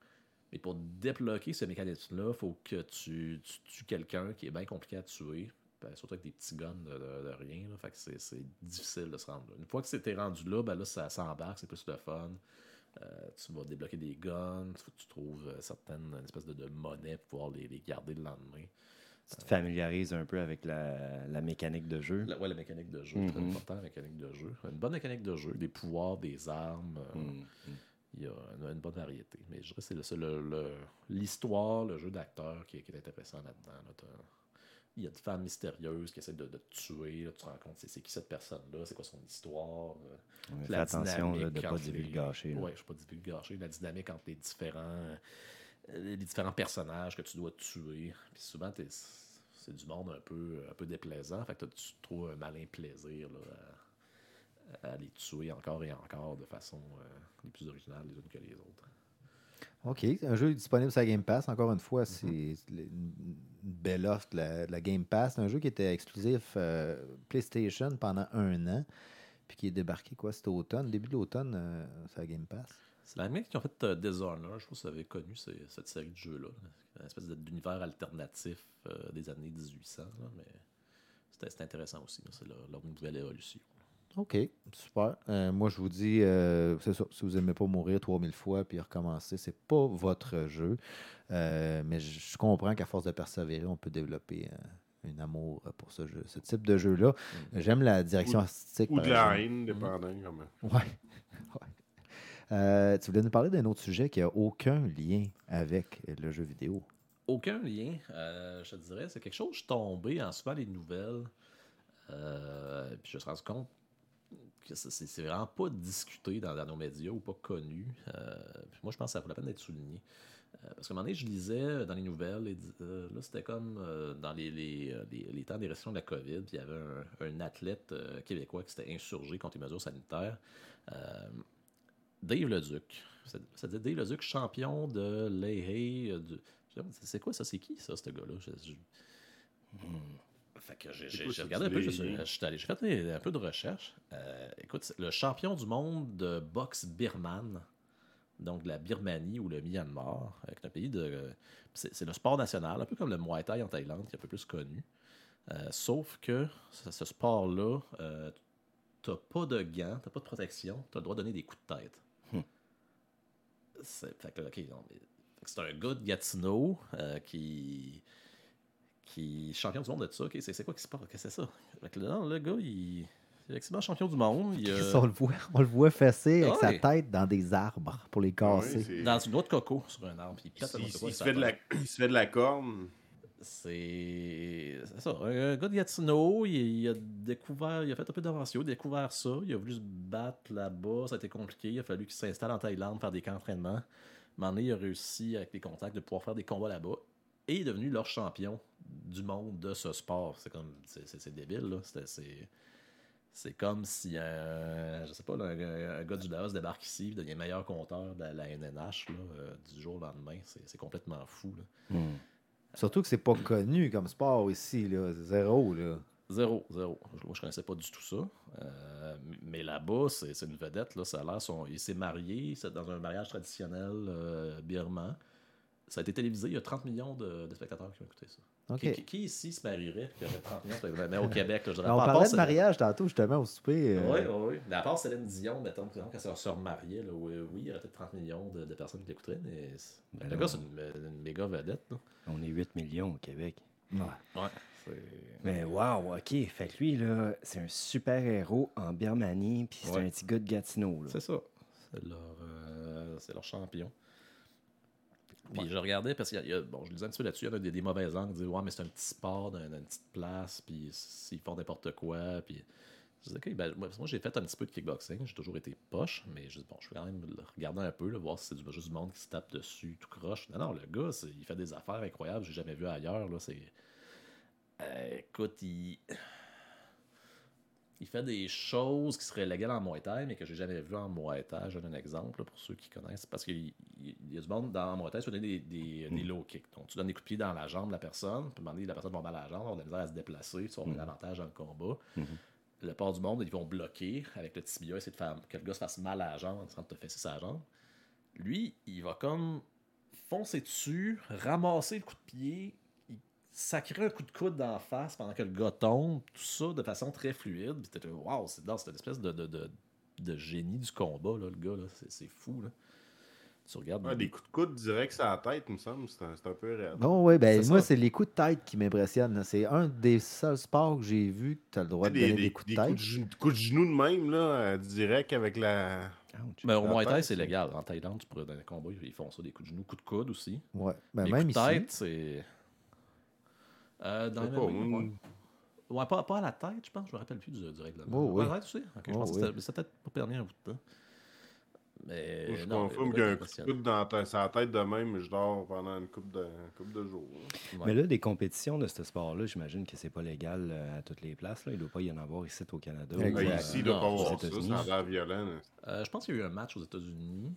Mais pour débloquer ce mécanisme-là, il faut que tu tues tu quelqu'un qui est bien compliqué à tuer. Ben, surtout avec des petits guns de, de, de rien. Là, fait que c'est, c'est difficile de se rendre là. Une fois que c'était rendu là, ben là, ça s'embarque, c'est plus le fun. Euh, tu vas débloquer des guns, il faut que tu trouves certaines espèces de, de monnaies pour pouvoir les, les garder le lendemain. Tu te familiarises un peu avec la, la mécanique de jeu. La, ouais, la mécanique de jeu, mm-hmm. Très important, la mécanique de jeu. Une bonne mécanique de jeu, des pouvoirs, des armes. Euh, mm-hmm. Il y a une bonne variété. Mais je dirais que c'est le, le, le, l'histoire, le jeu d'acteur qui, qui est intéressant là-dedans. Là. Il y a des femmes mystérieuses qui essaient de, de te tuer. Là. Tu te rends compte, c'est, c'est qui cette personne-là? C'est quoi son histoire? Ouais, fais attention là, de ne pas divulgacher. Oui, je ne pas divulgacher. La dynamique entre les différents, les différents personnages que tu dois tuer. Puis souvent, c'est du monde un peu, un peu déplaisant. Fait que tu trouves un malin plaisir là, à... à les tuer encore et encore de façon euh, les plus originales les unes que les autres. OK. Un jeu disponible sur la Game Pass. Encore une fois, mm-hmm. c'est une belle offre de la, la Game Pass. C'est un jeu qui était exclusif euh, PlayStation pendant un an puis qui est débarqué, quoi, cet automne, début de l'automne euh, sur la Game Pass. C'est la même qui ont fait euh, Dishonored. Je pense que vous avez connu ces, cette série de jeux-là. Une espèce d'univers alternatif euh, des années dix-huit cents. Là, mais c'était, c'était intéressant aussi. Là. C'est leur, leur nouvelle évolution. OK, super. Euh, moi, je vous dis, euh, c'est ça, si vous n'aimez pas mourir trois mille fois puis recommencer, c'est pas votre jeu. Euh, mais je comprends qu'à force de persévérer, on peut développer euh, un amour pour ce jeu, ce type de jeu-là. Mm-hmm. J'aime la direction ou, artistique. Ou de exemple. La haine, dépendant. Mm-hmm. Quand même. Ouais. ouais. Euh, tu voulais nous parler d'un autre sujet qui n'a aucun lien avec le jeu vidéo. Aucun lien, euh, je te dirais. C'est quelque chose, je suis tombé en suivant les nouvelles. Euh, puis je me suis rendu compte que c'est, c'est vraiment pas discuté dans, dans nos médias ou pas connu. Euh, puis moi, je pense que ça vaut la peine d'être souligné. Euh, parce qu'à un moment donné, je lisais dans les nouvelles, et, euh, là, c'était comme euh, dans les, les, les, les temps des restrictions de la COVID, puis il y avait un, un athlète euh, québécois qui s'était insurgé contre les mesures sanitaires. Euh, Dave Leduc. Ça, ça dit Dave Leduc, champion de l'A I A. Du... C'est quoi ça? C'est qui ça, ce gars-là? Je, je... Hmm. Fait que j'ai, j'ai, j'ai regardé un peu, je suis allé, j'ai fait un peu de recherche. Euh, écoute, le champion du monde de boxe birmane, donc de la Birmanie ou le Myanmar, avec un pays de. C'est, c'est le sport national, un peu comme le Muay Thai en Thaïlande, qui est un peu plus connu. Euh, sauf que ce, ce sport-là, euh, t'as pas de gants, t'as pas de protection, t'as le droit de donner des coups de tête. Hmm. C'est, fait que, okay, non, mais, fait que c'est un gars de Gatineau euh, qui. qui est champion du monde de tout ça. Okay, c'est, c'est quoi qui se passe? Qu'est-ce que c'est ça? Fait que là, le gars, il est effectivement champion du monde. Il, euh... on, le voit, on le voit fesser avec ouais. sa tête dans des arbres pour les casser. Ouais, dans une autre coco sur un arbre. Puis il, il, il, il, se fait de la, il se fait de la corne. C'est, c'est ça. Un gars de Gatineau, il, il a découvert, il a fait un peu d'aventure, il a découvert ça. Il a voulu se battre là-bas. Ça a été compliqué. Il a fallu qu'il s'installe en Thaïlande, faire des camps d'entraînement. À un moment donné, il a réussi, avec les contacts, de pouvoir faire des combats là-bas. Et est devenu leur champion du monde de ce sport. C'est comme c'est, c'est, c'est débile, là. C'est, c'est, c'est comme si un, je sais pas, là, un, un gars du Laos débarque ici et devient meilleur compteur de la, la N N H là, euh, du jour au lendemain. C'est, c'est complètement fou. Là. Mm. Surtout que c'est pas connu comme sport ici. Là. Zéro. Là. Zéro, zéro. Moi, je connaissais pas du tout ça. Euh, mais là-bas, c'est, c'est une vedette. Là. Ça a l'air son, il s'est marié c'est dans un mariage traditionnel euh, birman. Ça a été télévisé, il y a trente millions de, de spectateurs qui ont écouté ça. Okay. Qui, qui ici se marierait et qui aurait trente millions? Mais au Québec, là, je dirais pas. On parlait de mariage tantôt, justement, au souper. Oui, oui, oui. À part Céline Dion, mettons, quand elle se remariait, là, oui, oui, il y aurait peut-être trente millions de, de personnes qui l'écouteraient. Mais... Ben le non. gars, c'est une, une méga vedette. Là. On est huit millions au Québec. Ouais. ouais. C'est... Mais waouh, OK. Fait que lui, là, c'est un super héros en Birmanie, puis c'est ouais. un petit gars de Gatineau. Là. C'est ça. C'est leur, euh, c'est leur champion. Puis ouais. je regardais, parce qu'il y a, bon, je lisais un petit peu là-dessus, il y en a des, des mauvais angles qui disaient « Ouais, mais c'est un petit sport dans une petite place, puis ils font n'importe quoi. » Puis je disais okay, « ben, moi, moi, j'ai fait un petit peu de kickboxing, j'ai toujours été poche, mais je dis bon, je vais quand même regarder un peu, là, voir si c'est juste du monde qui se tape dessus, tout croche. » Non, non, le gars, c'est, il fait des affaires incroyables, j'ai jamais vu ailleurs. Là, c'est... Euh, écoute, il... il fait des choses qui seraient légales en Muay Thai, mais que j'ai jamais vu en Muay Thai. Je donne un exemple là, pour ceux qui connaissent. Parce qu'il y a du monde dans Muay Thai, tu donnes des, des, mm. des low kicks. Donc, tu donnes des coups de pied dans la jambe de la personne, puis à un moment donné, la personne va mal à la jambe, on a misère à se déplacer, tu vas avoir mm. l'avantage dans le combat. Mm-hmm. Le port du monde, ils vont bloquer avec le tibia, essayer de faire que le gars se fasse mal à la jambe en train de te fesser sa jambe. Lui, il va comme foncer dessus, ramasser le coup de pied. Ça crée un coup de coude d'en face pendant que le gars tombe, tout ça de façon très fluide. Puis t'es waouh, c'est dans cette espèce de, de, de, de génie du combat, là, le gars, là, c'est, c'est fou. Là. Tu regardes. Ouais, des coups de coude directs à la tête, il me semble, c'est un, c'est un peu réel. Non, oui, ben c'est moi, ça. C'est les coups de tête qui m'impressionnent. Là. C'est un des seuls sports que j'ai vu que tu as le droit de des, donner des, des coups de des tête. Des coups de genoux de même, là, direct avec la. Mais au Muay Thai, c'est légal. En Thaïlande, tu pourrais dans les combats, ils font ça, des coups de genoux, coups de coude aussi. Ouais, ben, mais même coups de tête, ici, c'est. Euh, dans pas, même... ouais. Ouais, pas, pas à la tête, je pense. Je me rappelle plus du, du règlement. Oh, oui. À la tête, tu sais. Okay, oh, je pense oui. que c'était, c'était peut-être pas permis un bout de temps. Mais, moi, je non, confirme qu'un coup de coude dans ta, sa tête de même, je dors pendant une couple de, couple de jours. Hein. Ouais. Mais là, des compétitions de ce sport-là, j'imagine que c'est pas légal à toutes les places. Là. Il ne doit pas y en avoir ici au Canada. Ou, euh, ici, il doit pas avoir ça. Ça a l'air violent. Euh, je pense qu'il y a eu un match aux États-Unis.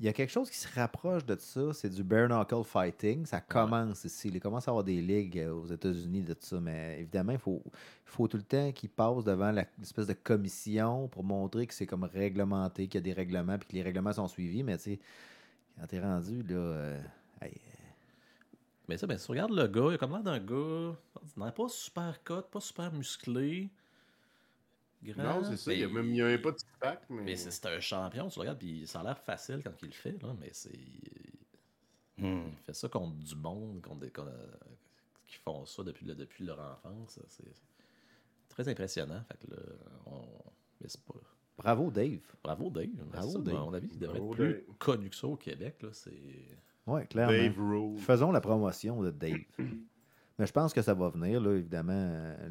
Il y a quelque chose qui se rapproche de ça, c'est du bare knuckle fighting. Ça commence ouais. ici. Il commence à avoir des ligues aux États-Unis de tout ça, mais évidemment, il faut, faut tout le temps qu'ils passent devant l'espèce de commission pour montrer que c'est comme réglementé, qu'il y a des règlements, puis que les règlements sont suivis. Mais tu sais, quand t'es rendu, là. Euh, hey. Mais ça, ben, si tu regardes le gars, il a comme l'air d'un gars, il n'est pas super cut, pas super musclé. grand. Non, c'est ça. Mais... Il n'y a même il y a pas de petit pack. Mais, mais c'est, c'est un champion. Tu le regardes, puis ça a l'air facile quand il le fait. Là, mais c'est... Hmm. Il fait ça contre du monde, contre des... Contre... qui font ça depuis, le... depuis leur enfance. C'est très impressionnant. Fait que là, on... Mais c'est pas... Bravo, Dave. Bravo, Dave. Bravo, ça, Dave. À mon avis, il devrait Bravo, être plus Dave. Connu que ça au Québec. Là, c'est... Oui, clairement. Dave Rowe. Faisons la promotion de Dave. Mais je pense que ça va venir, là, évidemment.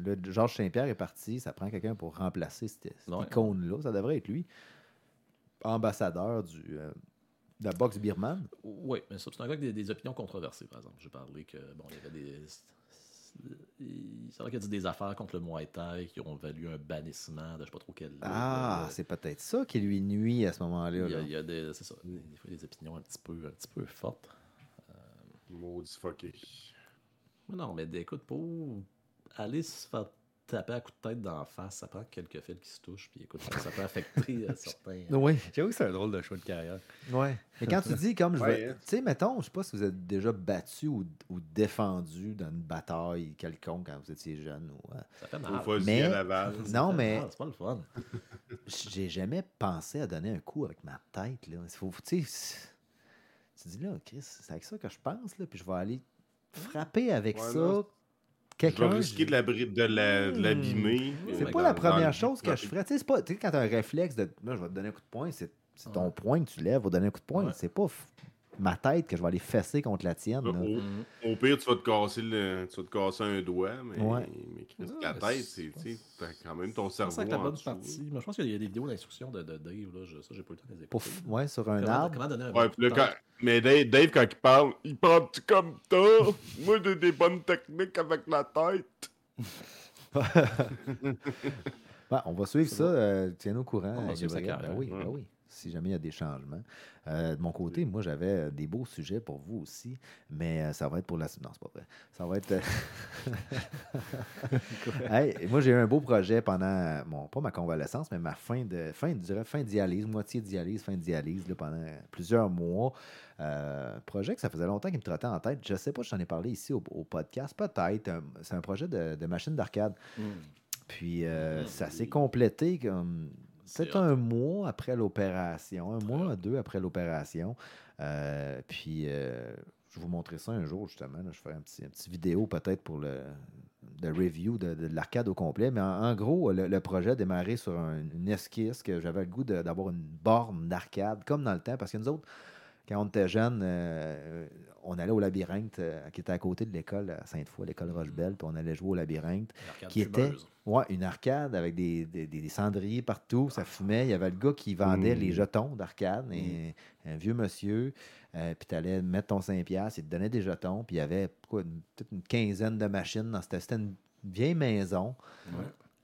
Là, Georges Saint-Pierre est parti. Ça prend quelqu'un pour remplacer cette, cette ouais. icône-là. Ça devrait être lui. Ambassadeur du, euh, de la boxe birmane. Oui, mais ça, c'est un gars avec des, des opinions controversées, par exemple. J'ai parlé que, bon, il y avait des... C'est vrai qu'il y a des affaires contre le Muay Thai qui ont valu un bannissement de je ne sais pas trop quel... Ah, euh, c'est peut-être ça qui lui nuit à ce moment-là. Il y a, il y a des, c'est ça, des, des fois des opinions un petit peu, un petit peu fortes. Euh... Maudit fucké. Non, mais écoute, pour aller se faire taper à coups de tête d'en face, ça prend quelques fils qui se touchent, puis écoute, ça peut affecter certains... Oui, j'avoue que c'est un drôle de choix de carrière. Oui, mais quand tu dis comme... je ouais, veux... hein. Tu sais, mettons, je sais pas si vous êtes déjà battu ou, ou défendu dans une bataille quelconque quand vous étiez jeune. Ou, ça fait mal. Ou mais... Non, mais... Mal, c'est pas le fun. J'ai jamais pensé à donner un coup avec ma tête, là. Faut, tu te dis, là, Chris, c'est avec ça que je pense, là, puis je vais aller... frapper avec ouais, ça non. quelqu'un. Je vais risquer je... de, la, de, la, de l'abîmer. C'est pas la première chose que je ferais. Tu sais, c'est pas, tu sais, quand t'as un réflexe de là, je vais te donner un coup de poing, c'est, c'est ton ouais. poing que tu lèves, va donner un coup de poing. Ouais. C'est pas f... ma tête que je vais aller fesser contre la tienne. Au, au pire, tu vas te casser le, tu vas te casser un doigt, mais, ouais. mais, mais ouais, la tête, c'est, c'est t'as quand même ton cerveau. C'est la bonne partie. Mais je pense qu'il y a des vidéos d'instruction de, de Dave, là, je, ça, j'ai pas eu le temps de les écouter. Pouf, ouais, sur un comment, arbre. Comment donner un ouais, coup de temps. Mais Dave, Dave, quand il parle, il parle comme ça. Moi, j'ai des bonnes techniques avec la tête. Bah, on va suivre c'est ça. Euh, tiens-nous au courant. On va suivre sa carrière. Ben oui, ben oui. Si jamais il y a des changements. Euh, de mon côté, moi, j'avais des beaux sujets pour vous aussi, mais ça va être pour la... Non, c'est pas vrai. Ça va être... hey, moi, j'ai eu un beau projet pendant, bon, pas ma convalescence, mais ma fin de fin, fin dialyse, moitié dialyse, fin dialyse, là, pendant plusieurs mois. Euh, projet que ça faisait longtemps qu'il me trottait en tête. Je sais pas si j'en ai parlé ici au, au podcast. Peut-être. Un, c'est un projet de, de machine d'arcade. Mm. Puis, euh, mm. ça s'est complété comme... C'est, c'est un mois après l'opération, un mois, deux après l'opération. Euh, puis, euh, je vous montrerai ça un jour, justement. Là, je ferai un petit, un petit vidéo peut-être pour le, le review de, de l'arcade au complet. Mais en, en gros, le, le projet a démarré sur un, une esquisse que j'avais le goût de, d'avoir une borne d'arcade, comme dans le temps. Parce que nous autres, quand on était jeunes, euh, on allait au Labyrinthe, euh, qui était à côté de l'école à Sainte-Foy, l'école Rochebelle, puis on allait jouer au Labyrinthe, qui était... Ouais, une arcade avec des, des, des cendriers partout, ça fumait. Il y avait le gars qui vendait mmh. les jetons d'arcade, et, mmh. un vieux monsieur. Euh, puis tu allais mettre ton cinq piastres, il te donnait des jetons. Puis il y avait quoi, une, peut-être une quinzaine de machines dans cette. C'était une vieille maison. Mmh.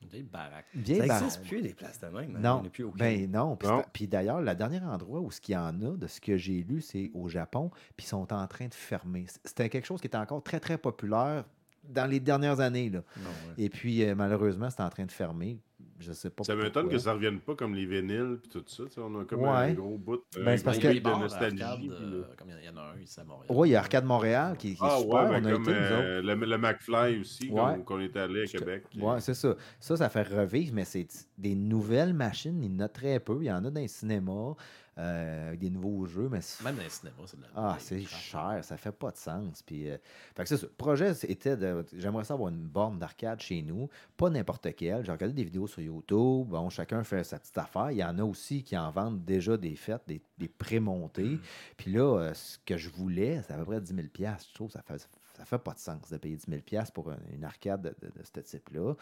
Une vieille baraque. Vieille ça n'existe plus, les places de même. Hein? Non, plus ben non. Puis d'ailleurs, le dernier endroit où ce qu'il y en a, de ce que j'ai lu, c'est au Japon. Puis ils sont en train de fermer. C'était quelque chose qui était encore très, très populaire dans les dernières années, là. Non, ouais. Et puis, euh, malheureusement, c'est en train de fermer. Je sais pas. Ça m'étonne que ça ne revienne pas comme les vinyles et tout ça. T'sais. On a comme ouais. un gros bout de, ben, parce que, de bon, nostalgie. Arcade, euh, comme il y en a un ici à Montréal. Oui, il y a Arcade Montréal qui, qui ah, est super. Ouais, ben, on a comme, été, euh, le, le McFly aussi, ouais. qu'on, qu'on est allé à je Québec. Te... Oui, c'est ça. Ça, ça fait revivre, mais c'est des nouvelles machines. Il y en a très peu. Il y en a dans les cinémas. Euh, avec des nouveaux jeux, mais... C'est... Même dans le cinéma, c'est de la... Ah, c'est cher, ça fait pas de sens. Puis, euh... fait que c'est ça. Le projet, c'était de... J'aimerais ça avoir une borne d'arcade chez nous, pas n'importe quelle. J'ai regardé des vidéos sur YouTube, bon, chacun fait sa petite affaire. Il y en a aussi qui en vendent déjà des fêtes, des, des pré-montées. Mmh. Puis là, euh, ce que je voulais, c'est à peu près dix mille piastres, je trouve, ça fait... Ça fait pas de sens de payer dix mille piastres pour une arcade de, de, de ce type-là.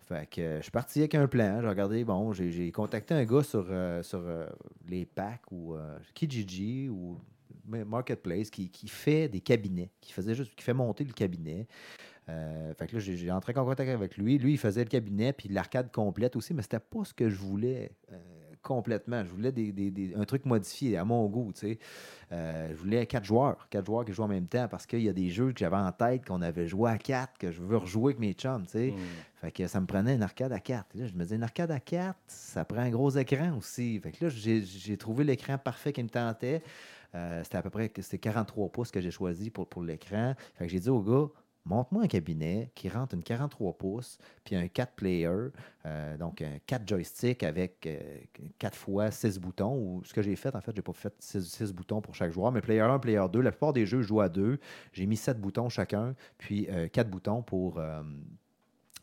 Fait que euh, je suis parti avec un plan. J'ai regardé, bon, j'ai, j'ai contacté un gars sur, euh, sur euh, les packs ou euh, Kijiji ou Marketplace qui, qui fait des cabinets, qui faisait juste, qui fait monter le cabinet. Euh, fait que là, j'ai, j'ai entré en contact avec lui. Lui, il faisait le cabinet puis l'arcade complète aussi, mais c'était pas ce que je voulais. Euh, Complètement. Je voulais des, des, des, un truc modifié à mon goût, tu sais. Euh, je voulais quatre joueurs, quatre joueurs qui jouent en même temps parce qu'il y a des jeux que j'avais en tête qu'on avait joué à quatre, que je veux rejouer avec mes chums, tu sais. Mm. Fait que ça me prenait une arcade à quatre. Et là, je me disais, une arcade à quatre, ça prend un gros écran aussi. Fait que là, j'ai, j'ai trouvé l'écran parfait qui me tentait. Euh, c'était à peu près c'était quarante-trois pouces que j'ai choisi pour, pour l'écran. Fait que j'ai dit au gars, montre-moi un cabinet qui rentre une quarante-trois pouces, puis un quatre players, euh, donc un quatre joysticks avec euh, quatre fois six boutons, ou ce que j'ai fait, en fait, j'ai pas fait six boutons pour chaque joueur, mais player un, player deux, la plupart des jeux jouent à deux, j'ai mis sept boutons chacun, puis euh, quatre boutons pour... Euh,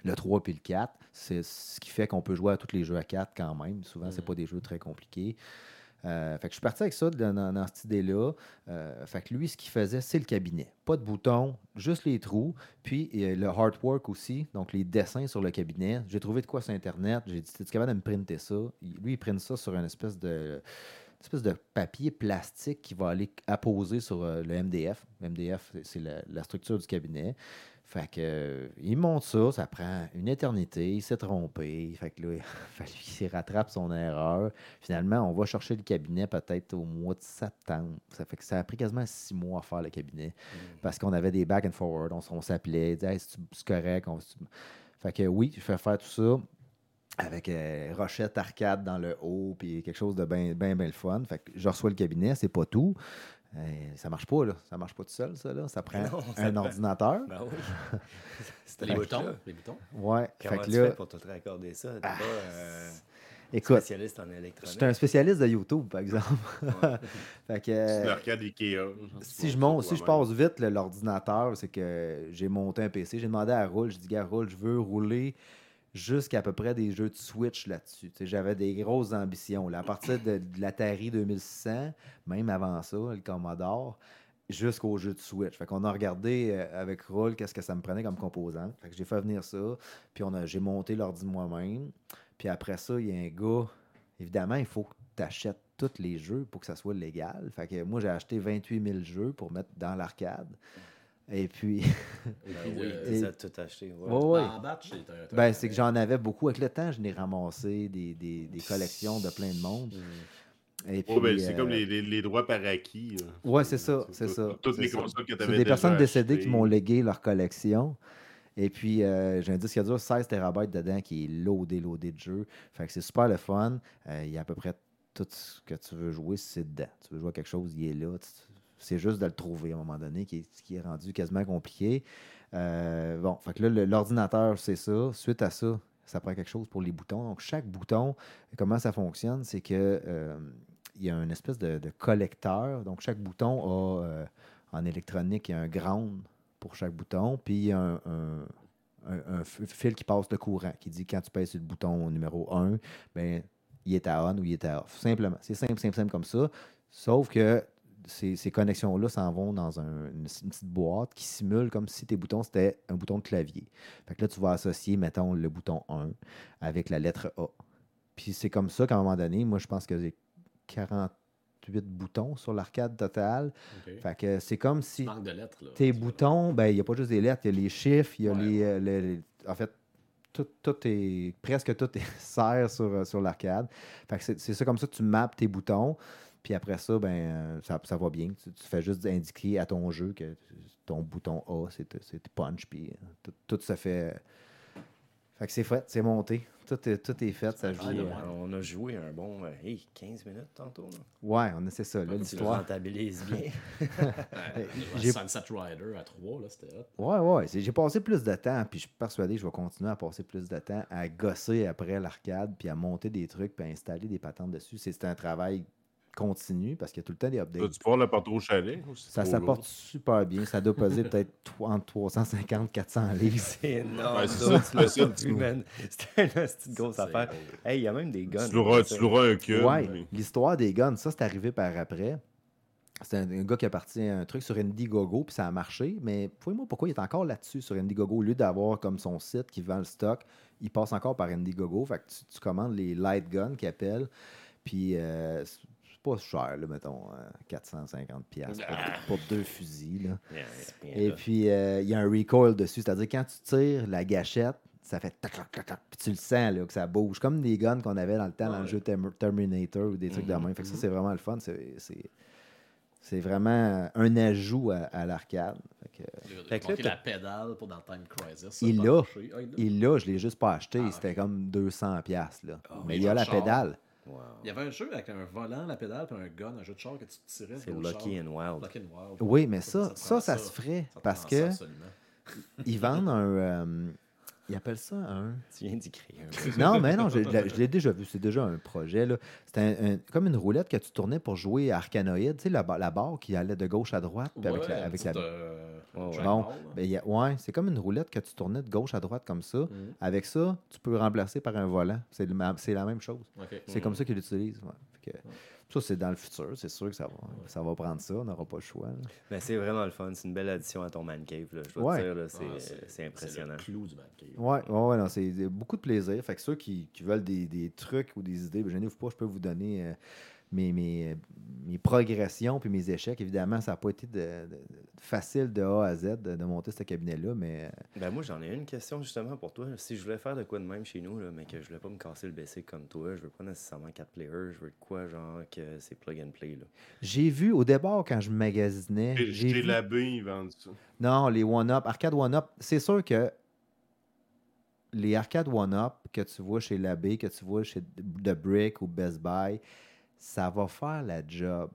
le trois puis le quatre, c'est ce qui fait qu'on peut jouer à tous les jeux à quatre quand même. Souvent, ce n'est pas des jeux très compliqués. Euh, fait que je suis parti avec ça dans, dans cette idée-là. Euh, fait que lui, ce qu'il faisait, c'est le cabinet. Pas de boutons, juste les trous. Puis euh, le artwork aussi, donc les dessins sur le cabinet. J'ai trouvé de quoi sur Internet. J'ai dit, t'es-tu capable de me printer ça? Lui, il printe ça sur une espèce de... espèce de papier plastique qui va aller apposer sur euh, le M D F. Le M D F, c'est, c'est la, la structure du cabinet. Fait que euh, il monte ça, ça prend une éternité, il s'est trompé. Fait que là, il rattrape son erreur. Finalement, on va chercher le cabinet peut-être au mois de septembre. Ça fait que ça a pris quasiment six mois à faire le cabinet. Mmh. Parce qu'on avait des back and forward, on, on s'appelait, disait hey, c'est correct. On... Fait que oui, je fais faire tout ça. Avec euh, Rochette arcade dans le haut, puis quelque chose de bien, bien, bien le fun. Fait que je reçois le cabinet, c'est pas tout. Euh, ça marche pas, là. Ça marche pas tout seul, ça, là. Ça prend non, ça un ordinateur. Ben oui. C'était les boutons. Là. Les boutons. Ouais. Comment fait que tu là... fais pour te raccorder ça? T'es ah, pas euh, écoute, spécialiste en électronique. J'étais un spécialiste de YouTube, par exemple. Ouais. Fait que, euh, c'est l'arcade Ikea. Si, je, monte, si je passe vite, là, l'ordinateur, c'est que j'ai monté un P C. J'ai demandé à Roule, j'ai dit, gars, Roule, je veux rouler... jusqu'à à peu près des jeux de Switch là-dessus. T'sais, j'avais des grosses ambitions. Là. À partir de, de l'Atari deux mille six cents, même avant ça, le Commodore, jusqu'aux jeux de Switch. Fait qu'on a regardé euh, avec Roll qu'est-ce que ça me prenait comme composant. Fait que j'ai fait venir ça, puis on a, j'ai monté l'ordi moi-même. Puis après ça, il y a un gars... Évidemment, il faut que tu achètes tous les jeux pour que ça soit légal. Fait que moi, j'ai acheté vingt-huit mille jeux pour mettre dans l'arcade. Et puis. Ben oui, tu as tout acheté. Ouais. Ouais, ouais. En batch, c'est un, un, ben, c'est que j'en avais beaucoup. Avec le temps, je n'ai ramassé des, des, des collections de plein de monde. Et puis, oh, ben, c'est euh... comme les, les, les droits par acquis. Là. Ouais, c'est ça. C'est, c'est tout, ça. Toutes c'est les ça. Consoles que tu avais. C'est des personnes décédées achetées. Qui m'ont légué leur collection. Et puis, euh, j'ai un disque dur seize téraoctets dedans qui est loadé, loadé de jeux. Fait que c'est super le fun. Il euh, y a à peu près tout ce que tu veux jouer, c'est dedans. Tu veux jouer à quelque chose, il est là. Tu... C'est juste de le trouver à un moment donné qui est, qui est rendu quasiment compliqué. Euh, bon, fait que là, le, l'ordinateur, c'est ça. Suite à ça, ça prend quelque chose pour les boutons. Donc, chaque bouton, comment ça fonctionne, c'est que euh, y a une espèce de, de collecteur. Donc, chaque bouton a, euh, en électronique, il y a un ground pour chaque bouton. Puis, il y a un, un, un, un fil qui passe le courant, qui dit quand tu pèses sur le bouton numéro un, bien, il est à on ou il est à off. Simplement. C'est simple, simple, simple comme ça. Sauf que Ces, ces connexions-là s'en vont dans un, une, une petite boîte qui simule comme si tes boutons, c'était un bouton de clavier. Fait que là, tu vas associer, mettons, le bouton un avec la lettre A. Puis c'est comme ça qu'à un moment donné, moi, je pense que j'ai quarante-huit boutons sur l'arcade totale. Okay. Fait que c'est comme si manque de lettres, là, tes boutons, ben il n'y a pas juste des lettres, il y a les chiffres, il y a ouais, les, ouais. Les, les... En fait, Tout, tout est, presque tout est serre sur, sur l'arcade. Fait que c'est, c'est ça comme ça que tu mappes tes boutons. Puis après ça, ben ça, ça va bien. Tu, tu fais juste indiquer à ton jeu que ton bouton A, c'est, c'est punch, puis tout, tout se fait... Fait que c'est fait, c'est monté. Tout est, tout est fait, ça joue. Ah, euh... On a joué un bon euh, hey, quinze minutes tantôt. Là. Ouais, on a, c'est ça, là, l'histoire. Tu rentabilises bien. j'ai... Sunset Rider à trois, là, c'était hot. Ouais, ouais, c'est... j'ai passé plus de temps, puis je suis persuadé que je vais continuer à passer plus de temps à gosser après l'arcade, puis à monter des trucs, puis à installer des patentes dessus. C'est, c'est un travail... continue, parce qu'il y a tout le temps des updates. Tu peux le porter au chalet? Ça s'apporte super bien. Ça doit peser peut-être entre trois cent cinquante à quatre cents livres. C'est énorme. Ouais, c'est ça, c'est une petite grosse affaire. Hey, il y a même des guns. Tu l'auras un cul. Oui, l'histoire des guns, ça, c'est arrivé par après. C'est un, un gars qui a parti un truc sur Indiegogo, puis ça a marché, mais pouvez-moi pourquoi il est encore là-dessus sur Indiegogo. Au lieu d'avoir comme son site qui vend le stock, il passe encore par Indiegogo. Fait que tu, tu commandes les light guns qu'ils appellent, puis... Euh, pas cher, là, mettons, quatre cent cinquante piastres pour, pour deux fusils. Là. Yeah, yeah, yeah. Et puis, il euh, y a un recoil dessus, c'est-à-dire quand tu tires la gâchette, ça fait tac, tac, tac, tac, puis tu le sens, là, que ça bouge, comme des guns qu'on avait dans le temps, ouais, dans le jeu Terminator ou des trucs mm-hmm. de même. Fait que ça, c'est vraiment le fun. C'est, c'est, c'est vraiment un ajout à, à l'arcade. Fait que, il fait que là, la pédale pour dans Time Crisis. Il l'a, oh, il l'a, je l'ai juste pas acheté. Ah, c'était okay. Comme deux cents piastres, là. Oh, mais il y a la char. Pédale. Wow. Il y avait un jeu avec un volant, la pédale, puis un gun, un jeu de char que tu tirais. C'est Lucky and Wild. Lucky and Wild. Oui, mais ça, ça, ça, ça, ça se ferait ça parce que absolument. Ils vendent un... Euh, ils appellent ça un... Tu viens d'y créer un peu. Non, mais non, je, je l'ai déjà vu. C'est déjà un projet. C'était un, un, comme une roulette que tu tournais pour jouer à Arcanoïde. Tu sais, la, la barre qui allait de gauche à droite. Puis ouais, avec la... Avec la... Euh, oh, ouais. Bon, ben, y a, ouais, c'est comme une roulette que tu tournais de gauche à droite comme ça. Mm-hmm. Avec ça, tu peux remplacer par un volant. C'est, le, c'est la même chose. Okay. C'est mm-hmm. comme ça qu'ils l'utilisent. Ouais. Fait que, ça, c'est dans le futur. C'est sûr que ça va, ça va prendre ça. On n'aura pas le choix. Ben, c'est vraiment le fun. C'est une belle addition à ton man cave. Là. Je dois ouais. te dire, là, c'est, ah, c'est, c'est impressionnant. C'est le clou du man cave. Oui, ouais, ouais, c'est beaucoup de plaisir. Fait que ceux qui, qui veulent des, des trucs ou des idées, ben, gênez-vous pas, je peux vous donner euh, mes, mes, mes progressions puis mes échecs. Évidemment, ça n'a pas été de, de, facile de A à Z de, de monter ce cabinet-là. Mais... Ben, moi, j'en ai une question justement pour toi. Si je voulais faire de quoi de même chez nous, là, mais que je voulais pas me casser le B C comme toi, je veux pas nécessairement quatre players, je veux de quoi genre que c'est plug and play. Là. J'ai vu au départ quand je magasinais. Et j'ai j'ai vu... Labyrinthe, ils vendent ça. Non, les One-Up, Arcade One-Up, c'est sûr que. Les arcades one-up que tu vois chez Labé, que tu vois chez The Brick ou Best Buy, ça va faire la job.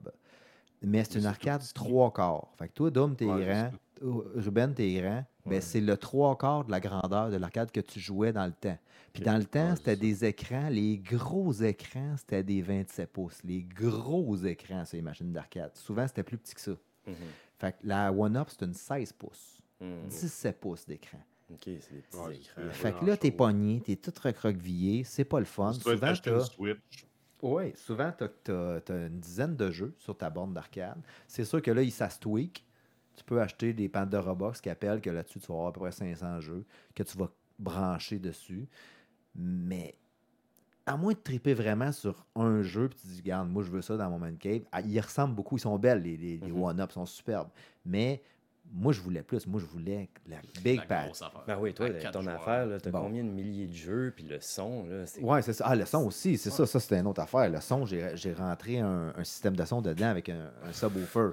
Mais c'est, c'est une arcade trois quarts. Fait que toi, Dom, t'es ouais, grand. C'est... Ruben, t'es grand. Ouais. Ben, c'est le trois quarts de la grandeur de l'arcade que tu jouais dans le temps. Puis okay. dans le temps, ouais, c'était des écrans. Les gros écrans, c'était des vingt-sept pouces. Les gros écrans sur les machines d'arcade. Souvent, c'était plus petit que ça. Mm-hmm. Fait que la one-up, c'est une seize pouces. Mm-hmm. dix-sept pouces d'écran. OK, c'est des petits ouais, écrans. C'est fait que là, t'es pogné, t'es tout recroquevillé, c'est pas le fun. Tu souvent, t'as... Une Switch. Oui, souvent, t'as, t'as, t'as une dizaine de jeux sur ta borne d'arcade. C'est sûr que là, ça se tweak. Tu peux acheter des pentes de Robux qui appellent que là-dessus, tu vas avoir à peu près cinq cents jeux que tu vas brancher dessus. Mais à moins de triper vraiment sur un jeu puis tu te dis, regarde, moi, je veux ça dans mon man cave. Ah, ils ressemblent beaucoup, ils sont belles, les, les, les mm-hmm. one-ups sont superbes. Mais... Moi, je voulais plus. Moi, je voulais la big pack. Ben oui, toi, là, ton joueurs. Affaire, là, t'as bon. Combien de milliers de jeux, puis le son, là, c'est... Ouais, c'est ça. Ah, le son aussi, c'est ouais. ça. Ça, c'était une autre affaire. Le son, j'ai, j'ai rentré un, un système de son dedans avec un, un subwoofer.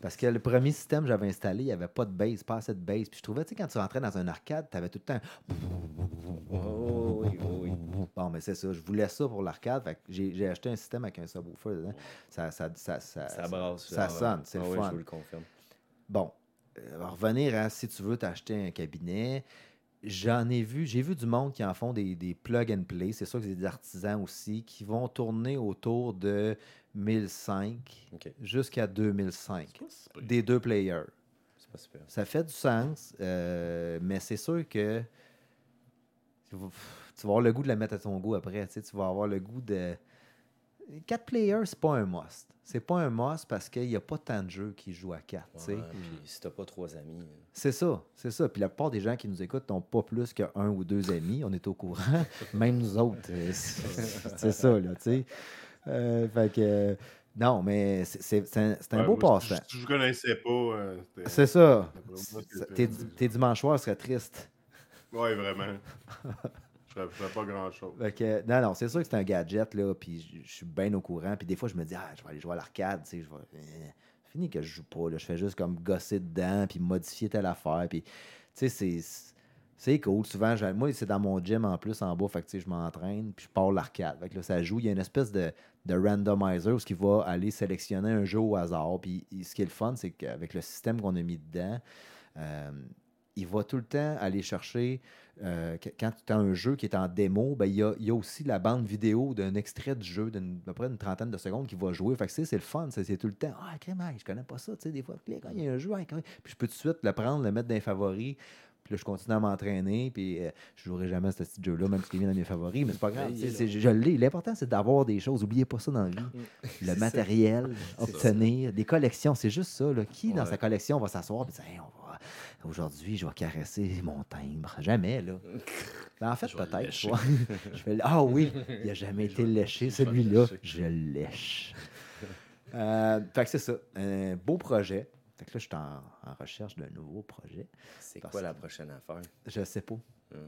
Parce que le premier système que j'avais installé, il n'y avait pas de bass, pas assez de bass. Puis je trouvais, tu sais, quand tu rentrais dans un arcade, t'avais tout le temps... Oh, oui, oh, oui. Bon, mais c'est ça. Je voulais ça pour l'arcade. Fait que j'ai, j'ai acheté un système avec un subwoofer dedans. Ça, ça, ça, ça, ça, brasse, ça, ça sonne, c'est ah, le fun. Oui, je vous le confirme. Bon. Revenir à si tu veux t'acheter un cabinet, j'en ai vu, j'ai vu du monde qui en font des, des plug and play. C'est sûr que c'est des artisans aussi qui vont tourner autour de mille cinq okay. jusqu'à deux mille cinq des deux players. C'est pas super. Ça fait du sens, euh, mais c'est sûr que tu vas avoir le goût de la mettre à ton goût après. Tu sais, tu vas avoir le goût de. Quatre players, c'est pas un must. C'est pas un must parce qu'il n'y a pas tant de jeux qui jouent à quatre. Ouais, puis si t'as pas trois amis. Là. C'est ça, c'est ça. Puis la plupart des gens qui nous écoutent n'ont pas plus qu'un ou deux amis. On est au courant. Même nous autres. C'est ça, là, tu sais. Euh, fait que... Euh, non, mais c'est, c'est, c'est un, c'est un ouais, beau passe-temps. Si je ne connaissais pas... Euh, c'est ça. Tes, tes dimanches soirs seraient tristes. Oui, vraiment. Je ne fais pas grand-chose. Okay. Non, non, c'est sûr que c'est un gadget, là, puis je suis bien au courant. Puis des fois, je me dis, ah, je vais aller jouer à l'arcade, tu sais, je vais... C'est fini que je joue pas, là. Je fais juste comme gosser dedans, puis modifier telle affaire, puis, tu sais, c'est... C'est cool. Souvent, je... moi, c'est dans mon gym en plus, en bas, fait que, tu sais, je m'entraîne, puis je pars l'arcade. Fait que là, ça joue. Il y a une espèce de, de randomizer où il va aller sélectionner un jeu au hasard. Puis ce qui est le fun, c'est qu'avec le système qu'on a mis dedans... Euh... il va tout le temps aller chercher... Euh, quand tu as un jeu qui est en démo, ben, il y a, il y a aussi la bande vidéo d'un extrait du jeu d'une à peu près une trentaine de secondes qui va jouer. Fait que c'est, c'est le fun. C'est, c'est tout le temps. « Ah, crème, je connais pas ça. » Tu sais, des fois, quand il y a un jeu, hein, puis je peux tout de suite le prendre, le mettre dans les favoris. Puis là, je continue à m'entraîner. Puis euh, je jouerai jamais à ce petit jeu-là, même s'il vient dans mes favoris. Mais c'est pas grave. C'est, c'est, je l'ai. L'important, c'est d'avoir des choses. N'oubliez pas ça dans la vie. Le matériel, obtenir, ça. Des collections. C'est juste ça. Là. Qui, ouais. dans sa collection, va s'asseoir et dire hey, « on va... Aujourd'hui, je vais caresser mon timbre. » Jamais, là. Ben, en fait, je peut-être. Quoi. Je vais... Ah oui, il n'a jamais je été léché, celui-là. Je lèche. euh, fait que c'est ça. Un beau projet. Fait que là, je suis en, en recherche d'un nouveau projet. C'est parce quoi la prochaine affaire? Je sais pas. Hum.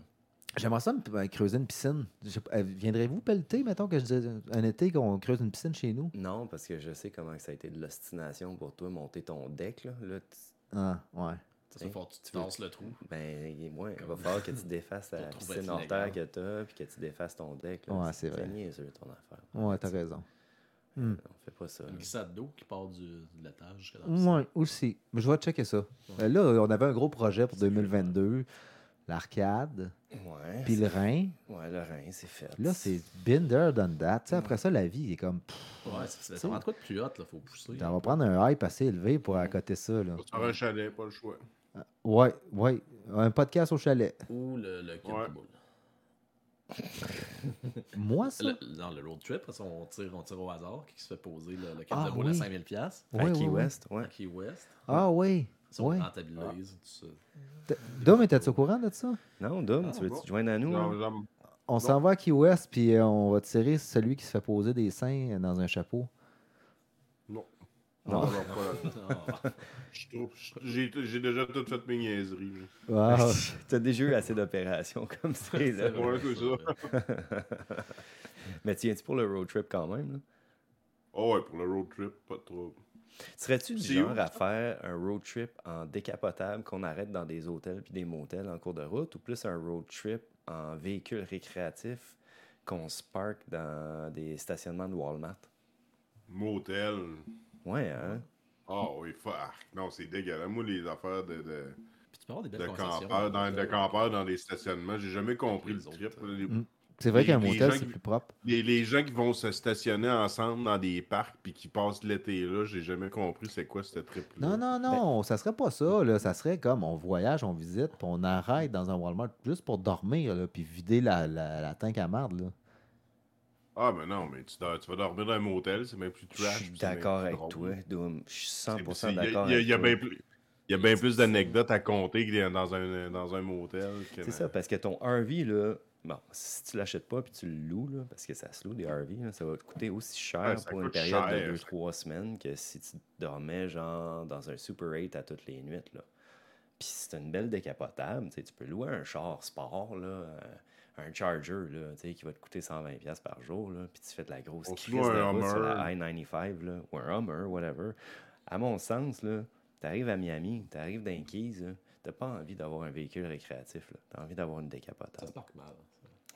J'aimerais ça me creuser une piscine. Je... Viendrez-vous pelleter, mettons, que je dis un été qu'on creuse une piscine chez nous? Non, parce que je sais comment ça a été de l'ostination pour toi, monter ton deck. Là. Là t... Ah, ouais. Ça, il faut que tu fasses le trou. Ben, moi, il va falloir que tu défasses la piscine en terre que tu as, puis que tu défasses ton deck. Là, ouais, c'est, c'est vrai. C'est ton affaire. Ouais, t'as raison. Mm. On fait pas ça. Une glissade d'eau qui part du, de l'étage jusqu'à dans le ouais, aussi. Mais je vais checker ça. Ouais. Là, on avait un gros projet pour c'est deux mille vingt-deux. Vrai. L'arcade, puis le Rhin. Ouais, le Rhin, c'est fait. Là, c'est been there, done that. T'sais, après ça, la vie est comme... Pff, ouais, c'est, c'est en quoi de plus haute, là, faut pousser. On va prendre un hype assez élevé pour accoter ça, là. Faut faire un chalet, pas le choix. Ah, ouais, ouais. Un podcast au chalet. Ou le, le kit ouais. de boule. Moi, ça? Le, dans le road trip, parce qu'on tire, on tire au hasard, qui se fait poser le, le kit ah, de boule oui. à cinq mille dollars. Ouais, à Key ouais, West, ouais. À Key West. Ah oui. On ouais. rentabilise, tout ça. Dom, étais-tu au courant de ça? Non, Dom, ah, tu veux-tu te joindre à nous? Non, hein? non. On s'en va à Key West, puis on va tirer celui qui se fait poser des seins dans un chapeau. Non. Non, non, non. non. Je trouve, j'ai, j'ai déjà toutes fait mes niaiseries. Wow. T'as déjà eu assez d'opérations comme ça. C'est là. Vrai, c'est ça. Mais tiens-tu pour le road trip quand même? Là? Oh ouais, pour le road trip, pas de trouble. Serais-tu du genre à faire un road trip en décapotable qu'on arrête dans des hôtels puis des motels en cours de route ou plus un road trip en véhicule récréatif qu'on se parque dans des stationnements de Walmart? Motel. Ouais, hein? Ah oh, oui, fuck. Non, c'est dégueulasse. Moi, les affaires de... de... Puis tu peux avoir des belles de campeurs dans, de campeurs dans des stationnements. J'ai jamais compris le trip. Les... Mm. C'est vrai les, qu'un motel, c'est qui, plus propre. Les, les gens qui vont se stationner ensemble dans des parcs puis qui passent l'été là, j'ai jamais compris c'est quoi ce trip-là. Non, non, non, ben, ça serait pas ça. Là. Ça serait comme on voyage, on visite, puis on arrête dans un Walmart juste pour dormir là, puis vider la, la, la tank à marde, là. Ah, ben non, mais tu, tu vas dormir dans un motel, c'est même plus trash. Je suis d'accord avec toi, Doom. Je suis cent pour cent d'accord avec toi. Il y a bien plus d'anecdotes à compter que dans un, dans un motel. Que c'est dans... ça, parce que ton R V, là, bon, si tu l'achètes pas puis tu le loues, là, parce que ça se loue des R V, là, ça va te coûter aussi cher ouais, pour une période cher, de deux trois semaines que si tu dormais genre dans un Super huit à toutes les nuits. Là. Puis c'est une belle décapotable, tu peux louer un char sport, là, un Charger là, qui va te coûter cent vingt dollars par jour, là, puis tu fais de la grosse crise de route sur la I quatre-vingt-quinze là, ou un Hummer, whatever. À mon sens, là, t'arrives à Miami, t'arrives dans les Keys, là, t'as pas envie d'avoir un véhicule récréatif, là. T'as envie d'avoir une décapotable. Ça se parque mal.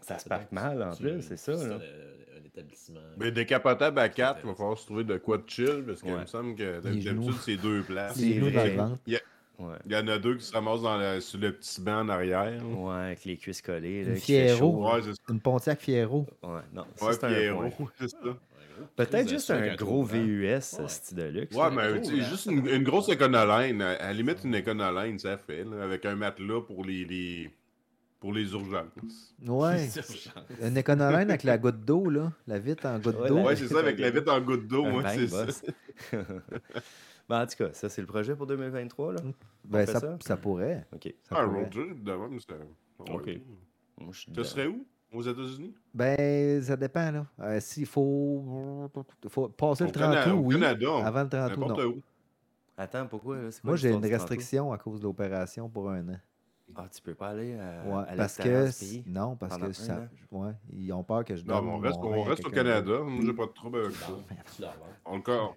Ça, ça se parque mal, en plus, c'est ça. Là. Un, un établissement... Mais décapotable à quatre, il va falloir se trouver de quoi de chill, parce qu'il ouais. me semble que d'habitude, c'est deux places. C'est vrai. Il y, a, ouais. il y en a deux qui se ramassent dans le, sur le petit banc en arrière. Ouais, avec les cuisses collées. Là, une Fierro. Ouais, une Pontiac Fierro. Ouais, non. Ça, ouais, c'est Fierro, un c'est ça. Peut-être juste un gros V U S, style de luxe. Ouais, mais juste une grosse Econoline. À la limite, une Econoline, ça fait, avec un matelas pour les... Pour les urgences. Ouais. Une Econoline avec la goutte d'eau, là. La vitre en goutte ouais, d'eau. Ouais, c'est ça, avec la vitre en goutte d'eau, moi, ouais, c'est boss. Ça. Ben, en tout cas, ça, c'est le projet pour deux mille vingt-trois, là. Ben, ça, ça? ça pourrait. OK. Ça ah, pourrait. Roger, demain, mais c'est... OK. Moi, je suis ça dedans. Serait où? Aux États-Unis? Ben, ça dépend, là. Euh, s'il faut... faut passer le trente août, oui. Canada, on... Avant le trente août, non. Où. Attends, pourquoi? Là, c'est quoi moi, j'ai une restriction à cause de l'opération pour un an. Ah, tu peux pas aller à, ouais, à parce que pays? Non, parce pendant que ça, ouais, ils ont peur que je donne. Non, on reste, on reste au Canada. Moi, j'ai pas de trouble avec ça. Encore.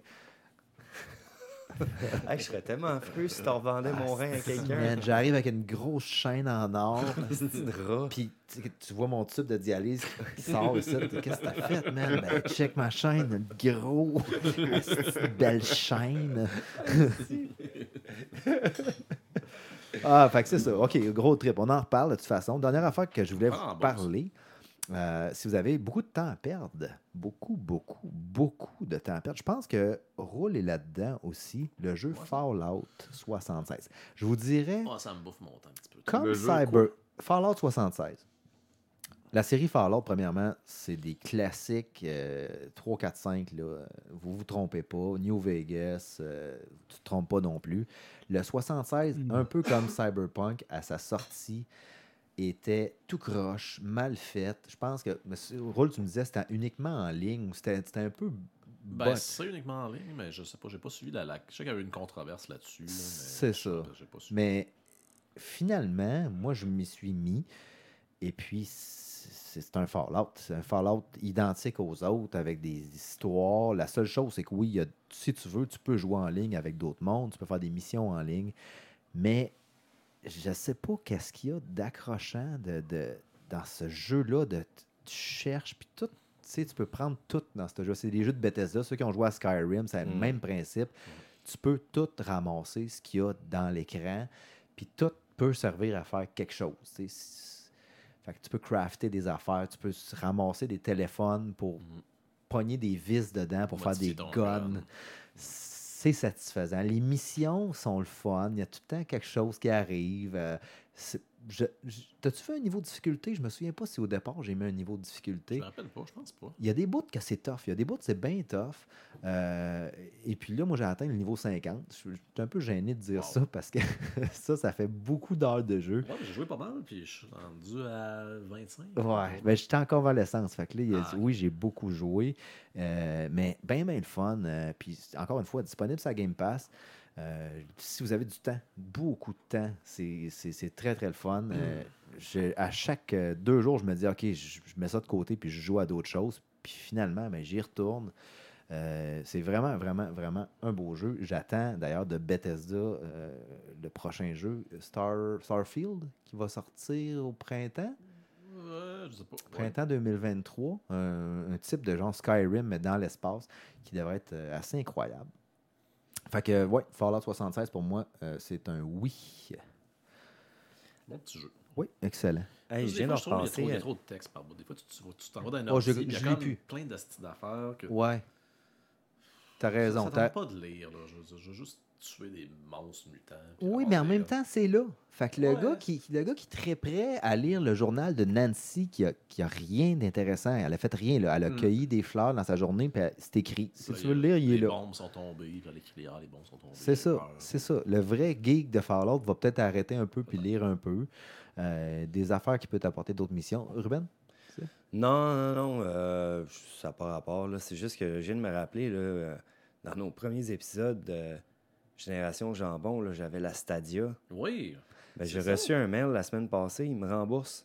Hey, je serais tellement affreux si t'en vendais mon ah, rein à quelqu'un. Man, j'arrive avec une grosse chaîne en or. Puis tu vois mon tube de dialyse qui sort ici. Qu'est-ce que t'as fait, man? Ben, check ma chaîne. Gros. Belle chaîne. Ah, fait que c'est ça. OK, gros trip. On en reparle de toute façon. Dernière affaire que je voulais ah, vous parler, euh, si vous avez beaucoup de temps à perdre, beaucoup, beaucoup, beaucoup de temps à perdre, je pense que Roule est là-dedans aussi, le jeu ouais. Fallout soixante-seize. Je vous dirais... Oh, ça me bouffe mon temps un petit peu. Comme Cyber... Fallout soixante-seize. La série Fallout, premièrement, c'est des classiques euh, trois, quatre, cinq. Là, vous vous trompez pas. New Vegas, euh, tu te trompes pas non plus. Le soixante-seize, mmh. un peu comme Cyberpunk, à sa sortie, était tout croche, mal faite. Je pense que, monsieur Roule, tu me disais, c'était uniquement en ligne. C'était, c'était un peu... Ben, but. C'est uniquement en ligne, mais je sais pas. J'ai pas suivi la... la... Je sais qu'il y avait une controverse là-dessus. Là, mais c'est ça. Pas, j'ai pas suivi. Mais finalement, moi, je m'y suis mis. Et puis... c'est un Fallout. C'est un Fallout identique aux autres, avec des histoires. La seule chose, c'est que oui, y a, si tu veux, tu peux jouer en ligne avec d'autres mondes, tu peux faire des missions en ligne, mais je ne sais pas qu'est-ce qu'il y a d'accrochant de, de, dans ce jeu-là, de tu cherches, puis tout sais, tu peux prendre tout dans ce jeu. C'est des jeux de Bethesda. Ceux qui ont joué à Skyrim, c'est mm. le même principe. Mm. Tu peux tout ramasser ce qu'il y a dans l'écran, puis tout peut servir à faire quelque chose. T'sais. Fait que tu peux crafter des affaires, tu peux ramasser des téléphones pour mm. pogner des vis dedans pour faire des guns. C'est satisfaisant. Les missions sont le fun. Il y a tout le temps quelque chose qui arrive. Euh, je, je, t'as-tu fait un niveau de difficulté? Je me souviens pas si au départ, j'ai mis un niveau de difficulté. Je me rappelle pas, je pense pas. Il y a des bouts que c'est tough. Il y a des bouts que c'est bien tough. Euh, et puis là, moi, j'ai atteint le niveau cinquante. Je suis un peu gêné de dire wow. ça parce que ça, ça fait beaucoup d'heures de jeu. Ouais, j'ai joué pas mal, puis je suis rendu à vingt-cinq. Ouais, mais j'étais en convalescence. Fait que là, il y a, ah, oui, j'ai beaucoup joué. Euh, mais bien, bien le fun. Euh, puis encore une fois, disponible sur la Game Pass. Euh, si vous avez du temps, beaucoup de temps, c'est, c'est, c'est très, très le fun. Euh, je, à chaque euh, deux jours, je me dis, OK, je, je mets ça de côté puis je joue à d'autres choses. Puis finalement, ben, j'y retourne. Euh, c'est vraiment, vraiment, vraiment un beau jeu. J'attends d'ailleurs de Bethesda euh, le prochain jeu, Star, Starfield, qui va sortir au printemps. Euh, je sais pas. Printemps deux mille vingt-trois. Euh, un type de genre Skyrim, mais dans l'espace, qui devrait être euh, assez incroyable. Fait que, ouais, Fallout soixante-seize, pour moi, euh, c'est un oui. Bon petit jeu. Oui, excellent. Hey, je viens d'en repenser. Il y a trop de texte par bout. Des fois, tu, tu, tu t'en vas dans un ordre. Oh, je, il y a quand même plein de styles d'affaires. Que... Ouais. T'as raison. Ça ne tente pas de lire. Là. Je, je veux juste tuer des monstres mutants. Oui, mais en même temps, c'est là. Fait que ouais. le, gars qui, le gars qui est très prêt à lire le journal de Nancy, qui a, qui a rien d'intéressant, elle a fait rien, là. Elle a hmm. cueilli des fleurs dans sa journée, puis c'est écrit. Si là, tu veux le lire, il est là. Les bombes sont tombées, puis elle écrit ah, les bombes sont tombées. C'est ça, c'est ça. Le vrai geek de Fallout va peut-être arrêter un peu, puis ouais. lire un peu. Euh, des affaires qui peuvent t'apporter d'autres missions. Ruben? C'est... Non, non, non. Euh, ça n'a pas rapport. Là. C'est juste que je viens de me rappeler, là, dans nos premiers épisodes... Euh, Génération Jambon, là, j'avais la Stadia. Oui. Ben, j'ai ça. reçu un mail la semaine passée, il me rembourse.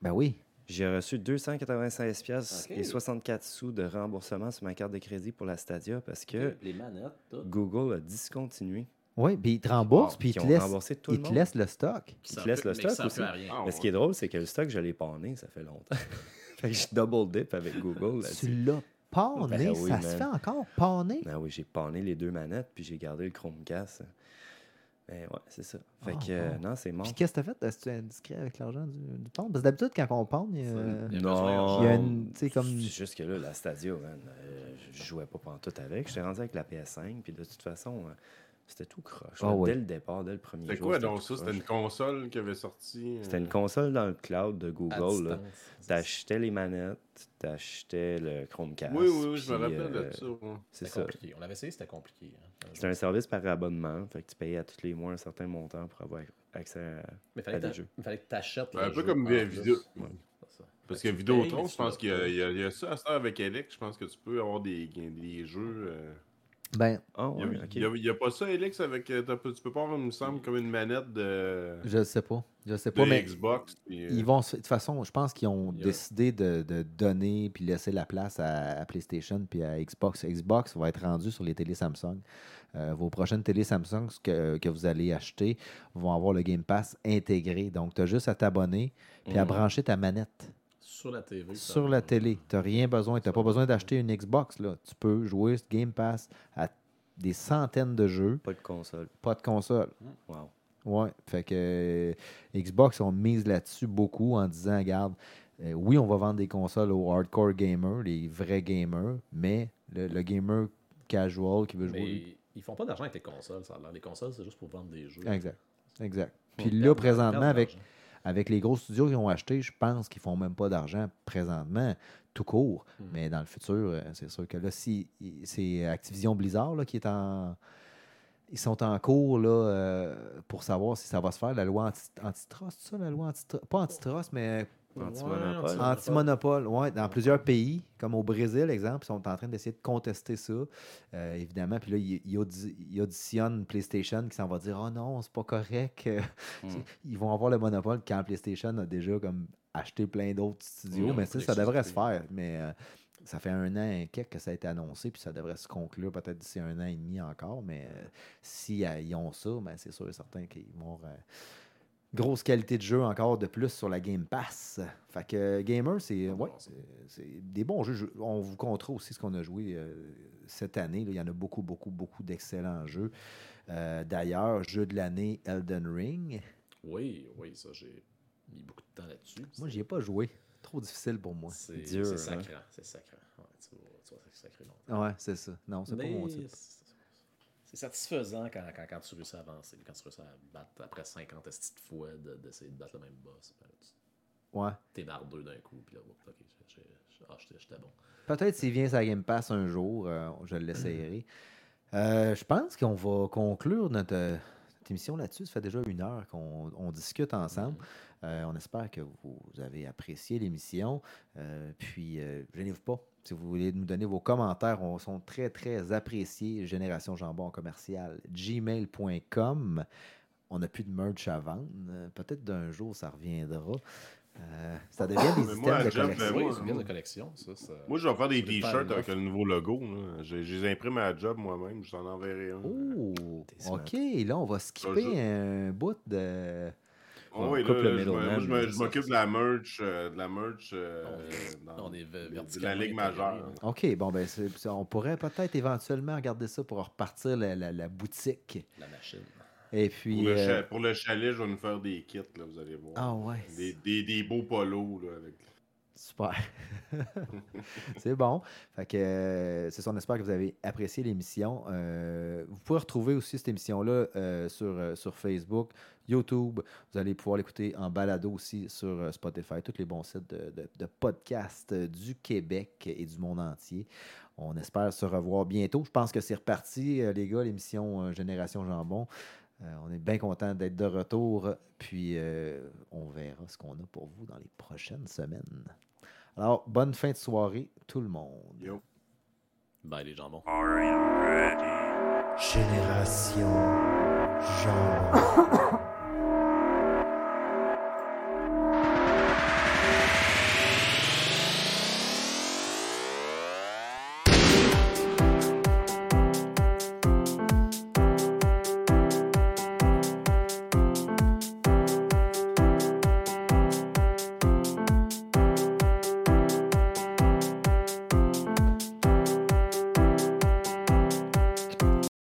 Ben oui. J'ai reçu deux cent quatre-vingt-seize dollars okay. et soixante-quatre sous de remboursement sur ma carte de crédit pour la Stadia parce que les manettes, tout. Google a discontinué. Oui, puis ils te remboursent, oh, puis ils te laissent il te laisse le stock. Ils te laissent le stock aussi. Ah, ouais. Mais ce qui est drôle, c'est que le stock, je l'ai panné, ça fait longtemps. Fait que je double dip avec Google. Tu l'as Panner, ben oui, ça man. se fait encore, panner. Ben oui, j'ai panné les deux manettes, puis j'ai gardé le Chromecast. Ben ouais, c'est ça. Fait oh, que, euh, bon. non, c'est mort. Puis qu'est-ce que t'as fait? Est-ce que tu es indiscret avec l'argent du, du pan? Parce que d'habitude, quand on panne, il y a... Il y a non, il y a une, comme... c'est juste que là, la Stadia, man, euh, je jouais pas pantoute avec. J'étais rendu avec la P S cinq, puis de toute façon, euh, c'était tout croche. Oh, oui. Dès le départ, dès le premier c'était jour, quoi, c'était quoi donc ça? Croche. C'était une console qui avait sorti... Euh... C'était une console dans le cloud de Google, là. T'achetais les manettes, t'achetais le Chromecast. Oui, oui, oui je me rappelle euh, de ça. C'est ça. Compliqué. On l'avait essayé, c'était compliqué. Hein, c'était un service par abonnement. Fait que tu payais à tous les mois un certain montant pour avoir accès à, mais à des jeux. Il fallait que t'achètes ouais, un peu comme ah, vidéo. Ouais. Parce que, que Vidéotron, je pense qu'il y a, y, a, y a ça à ça avec Alex. Je pense que tu peux avoir des, des jeux... Euh... Ben, oh, il n'y a, okay. a, a pas ça, Alex, avec. Tu peux pas avoir, il me semble, comme une manette de. Je ne sais pas. Je sais pas, mais. Xbox. Puis, ils vont, de toute façon, je pense qu'ils ont yeah. décidé de, de donner puis laisser la place à, à PlayStation puis à Xbox. Xbox va être rendu sur les télés Samsung. Euh, vos prochaines télés Samsung que, que vous allez acheter vont avoir le Game Pass intégré. Donc, tu as juste à t'abonner puis mm. à brancher ta manette. Sur la télé. Sur la télé. Tu n'as rien besoin. Tu n'as pas besoin d'acheter une Xbox. Là. Tu peux jouer Game Pass à des centaines de jeux. Pas de console. Pas de console. Wow. Ouais. Fait que euh, Xbox, on mise là-dessus beaucoup en disant, regarde, euh, oui, on va vendre des consoles aux hardcore gamers, les vrais gamers, mais le, le gamer casual qui veut mais jouer... Ils font pas d'argent avec les consoles. Ça. Les consoles, c'est juste pour vendre des jeux. Exact. Exact. Puis là, perdre, présentement, perdre avec... Avec les gros studios qu'ils ont achetés, je pense qu'ils ne font même pas d'argent présentement, tout court. Mm. Mais dans le futur, c'est sûr que là, si c'est Activision Blizzard là, qui est en... Ils sont en cours là, euh, pour savoir si ça va se faire. La loi anti- antitrust, ça, la loi antitrust? Pas antitrust, mais... Ouais, anti-monopole. Anti-monopole, ouais. Dans plusieurs pays, comme au Brésil, exemple, ils sont en train d'essayer de contester ça, euh, évidemment. Puis là, ils il audi- il auditionnent PlayStation qui s'en va dire « Oh non, c'est pas correct. Mm. » Ils vont avoir le monopole quand PlayStation a déjà comme acheté plein d'autres studios. Oui, mais ça, ça devrait se faire. Mais euh, ça fait un an et quelques que ça a été annoncé, puis ça devrait se conclure peut-être d'ici un an et demi encore. Mais euh, s'ils si, euh, ont ça, ben, c'est sûr et certain qu'ils vont... Euh, grosse qualité de jeu encore de plus sur la Game Pass. Fait que Gamer, c'est, ouais, c'est, c'est des bons jeux. On vous comptera aussi ce qu'on a joué euh, cette année. Là. Il y en a beaucoup, beaucoup, beaucoup d'excellents jeux. Euh, d'ailleurs, jeu de l'année, Elden Ring. Oui, oui, ça, j'ai mis beaucoup de temps là-dessus. Moi, j'y ai pas joué. Trop difficile pour moi. C'est, Dieu, c'est sacré. Hein. C'est sacré. Ouais, tu vois, tu vois, c'est sacré longtemps. Ouais, c'est ça. Non, c'est mais pas mon titre. C'est, c'est satisfaisant quand, quand, quand tu réussis à avancer, quand tu réussis à battre après cinquante petites fois de, d'essayer de battre le même boss. Ben, tu, ouais. T'es barre deux d'un coup, puis là, oh, ok, j'ai, j'ai, oh, j'étais, j'étais bon. Peut-être s'il vient sa Game Pass un jour, euh, je l'essayerai. Euh, je pense qu'on va conclure notre, notre émission là-dessus. Ça fait déjà une heure qu'on on discute ensemble. Mm-hmm. Euh, on espère que vous avez apprécié l'émission. Euh, puis, euh, gênez-vous pas. Si vous voulez nous donner vos commentaires, on sont très, très appréciés. Génération Jambon commercial, gmail point com. On n'a plus de merch à vendre. Peut-être d'un jour, ça reviendra. Euh, ça devient des mais items moi, de Jeff, collection. Oui, c'est bien de collection, ça, ça. Moi, je vais faire des t-shirts avec le nouveau logo. Je, je les imprime à la job moi-même. Je t'en enverrai un. Oh, OK. Là, on va skipper je... un bout de... Oh, oui, là, là, je, moi, je, me, je m'occupe de la merch, euh, de la merch euh, non, dans, non, de la Ligue majeure. OK, bon, ben, c'est, on pourrait peut-être éventuellement regarder ça pour repartir la, la, la boutique. La machine. Et puis, pour, le cha- euh... pour le chalet, je vais nous faire des kits, là, vous allez voir. Ah ouais. Des, des, des beaux polos, là, avec... Super. C'est bon. Fait que, euh, c'est ça, on espère que vous avez apprécié l'émission. Euh, vous pouvez retrouver aussi cette émission-là euh, sur, euh, sur Facebook, YouTube. Vous allez pouvoir l'écouter en balado aussi sur euh, Spotify, tous les bons sites de, de, de podcasts du Québec et du monde entier. On espère se revoir bientôt. Je pense que c'est reparti, euh, les gars, l'émission euh, Génération Jambon. Euh, on est bien content d'être de retour, puis euh, on verra ce qu'on a pour vous dans les prochaines semaines. Alors, bonne fin de soirée, tout le monde. Yo. Bye les jambons. Are you ready? Génération Jambon.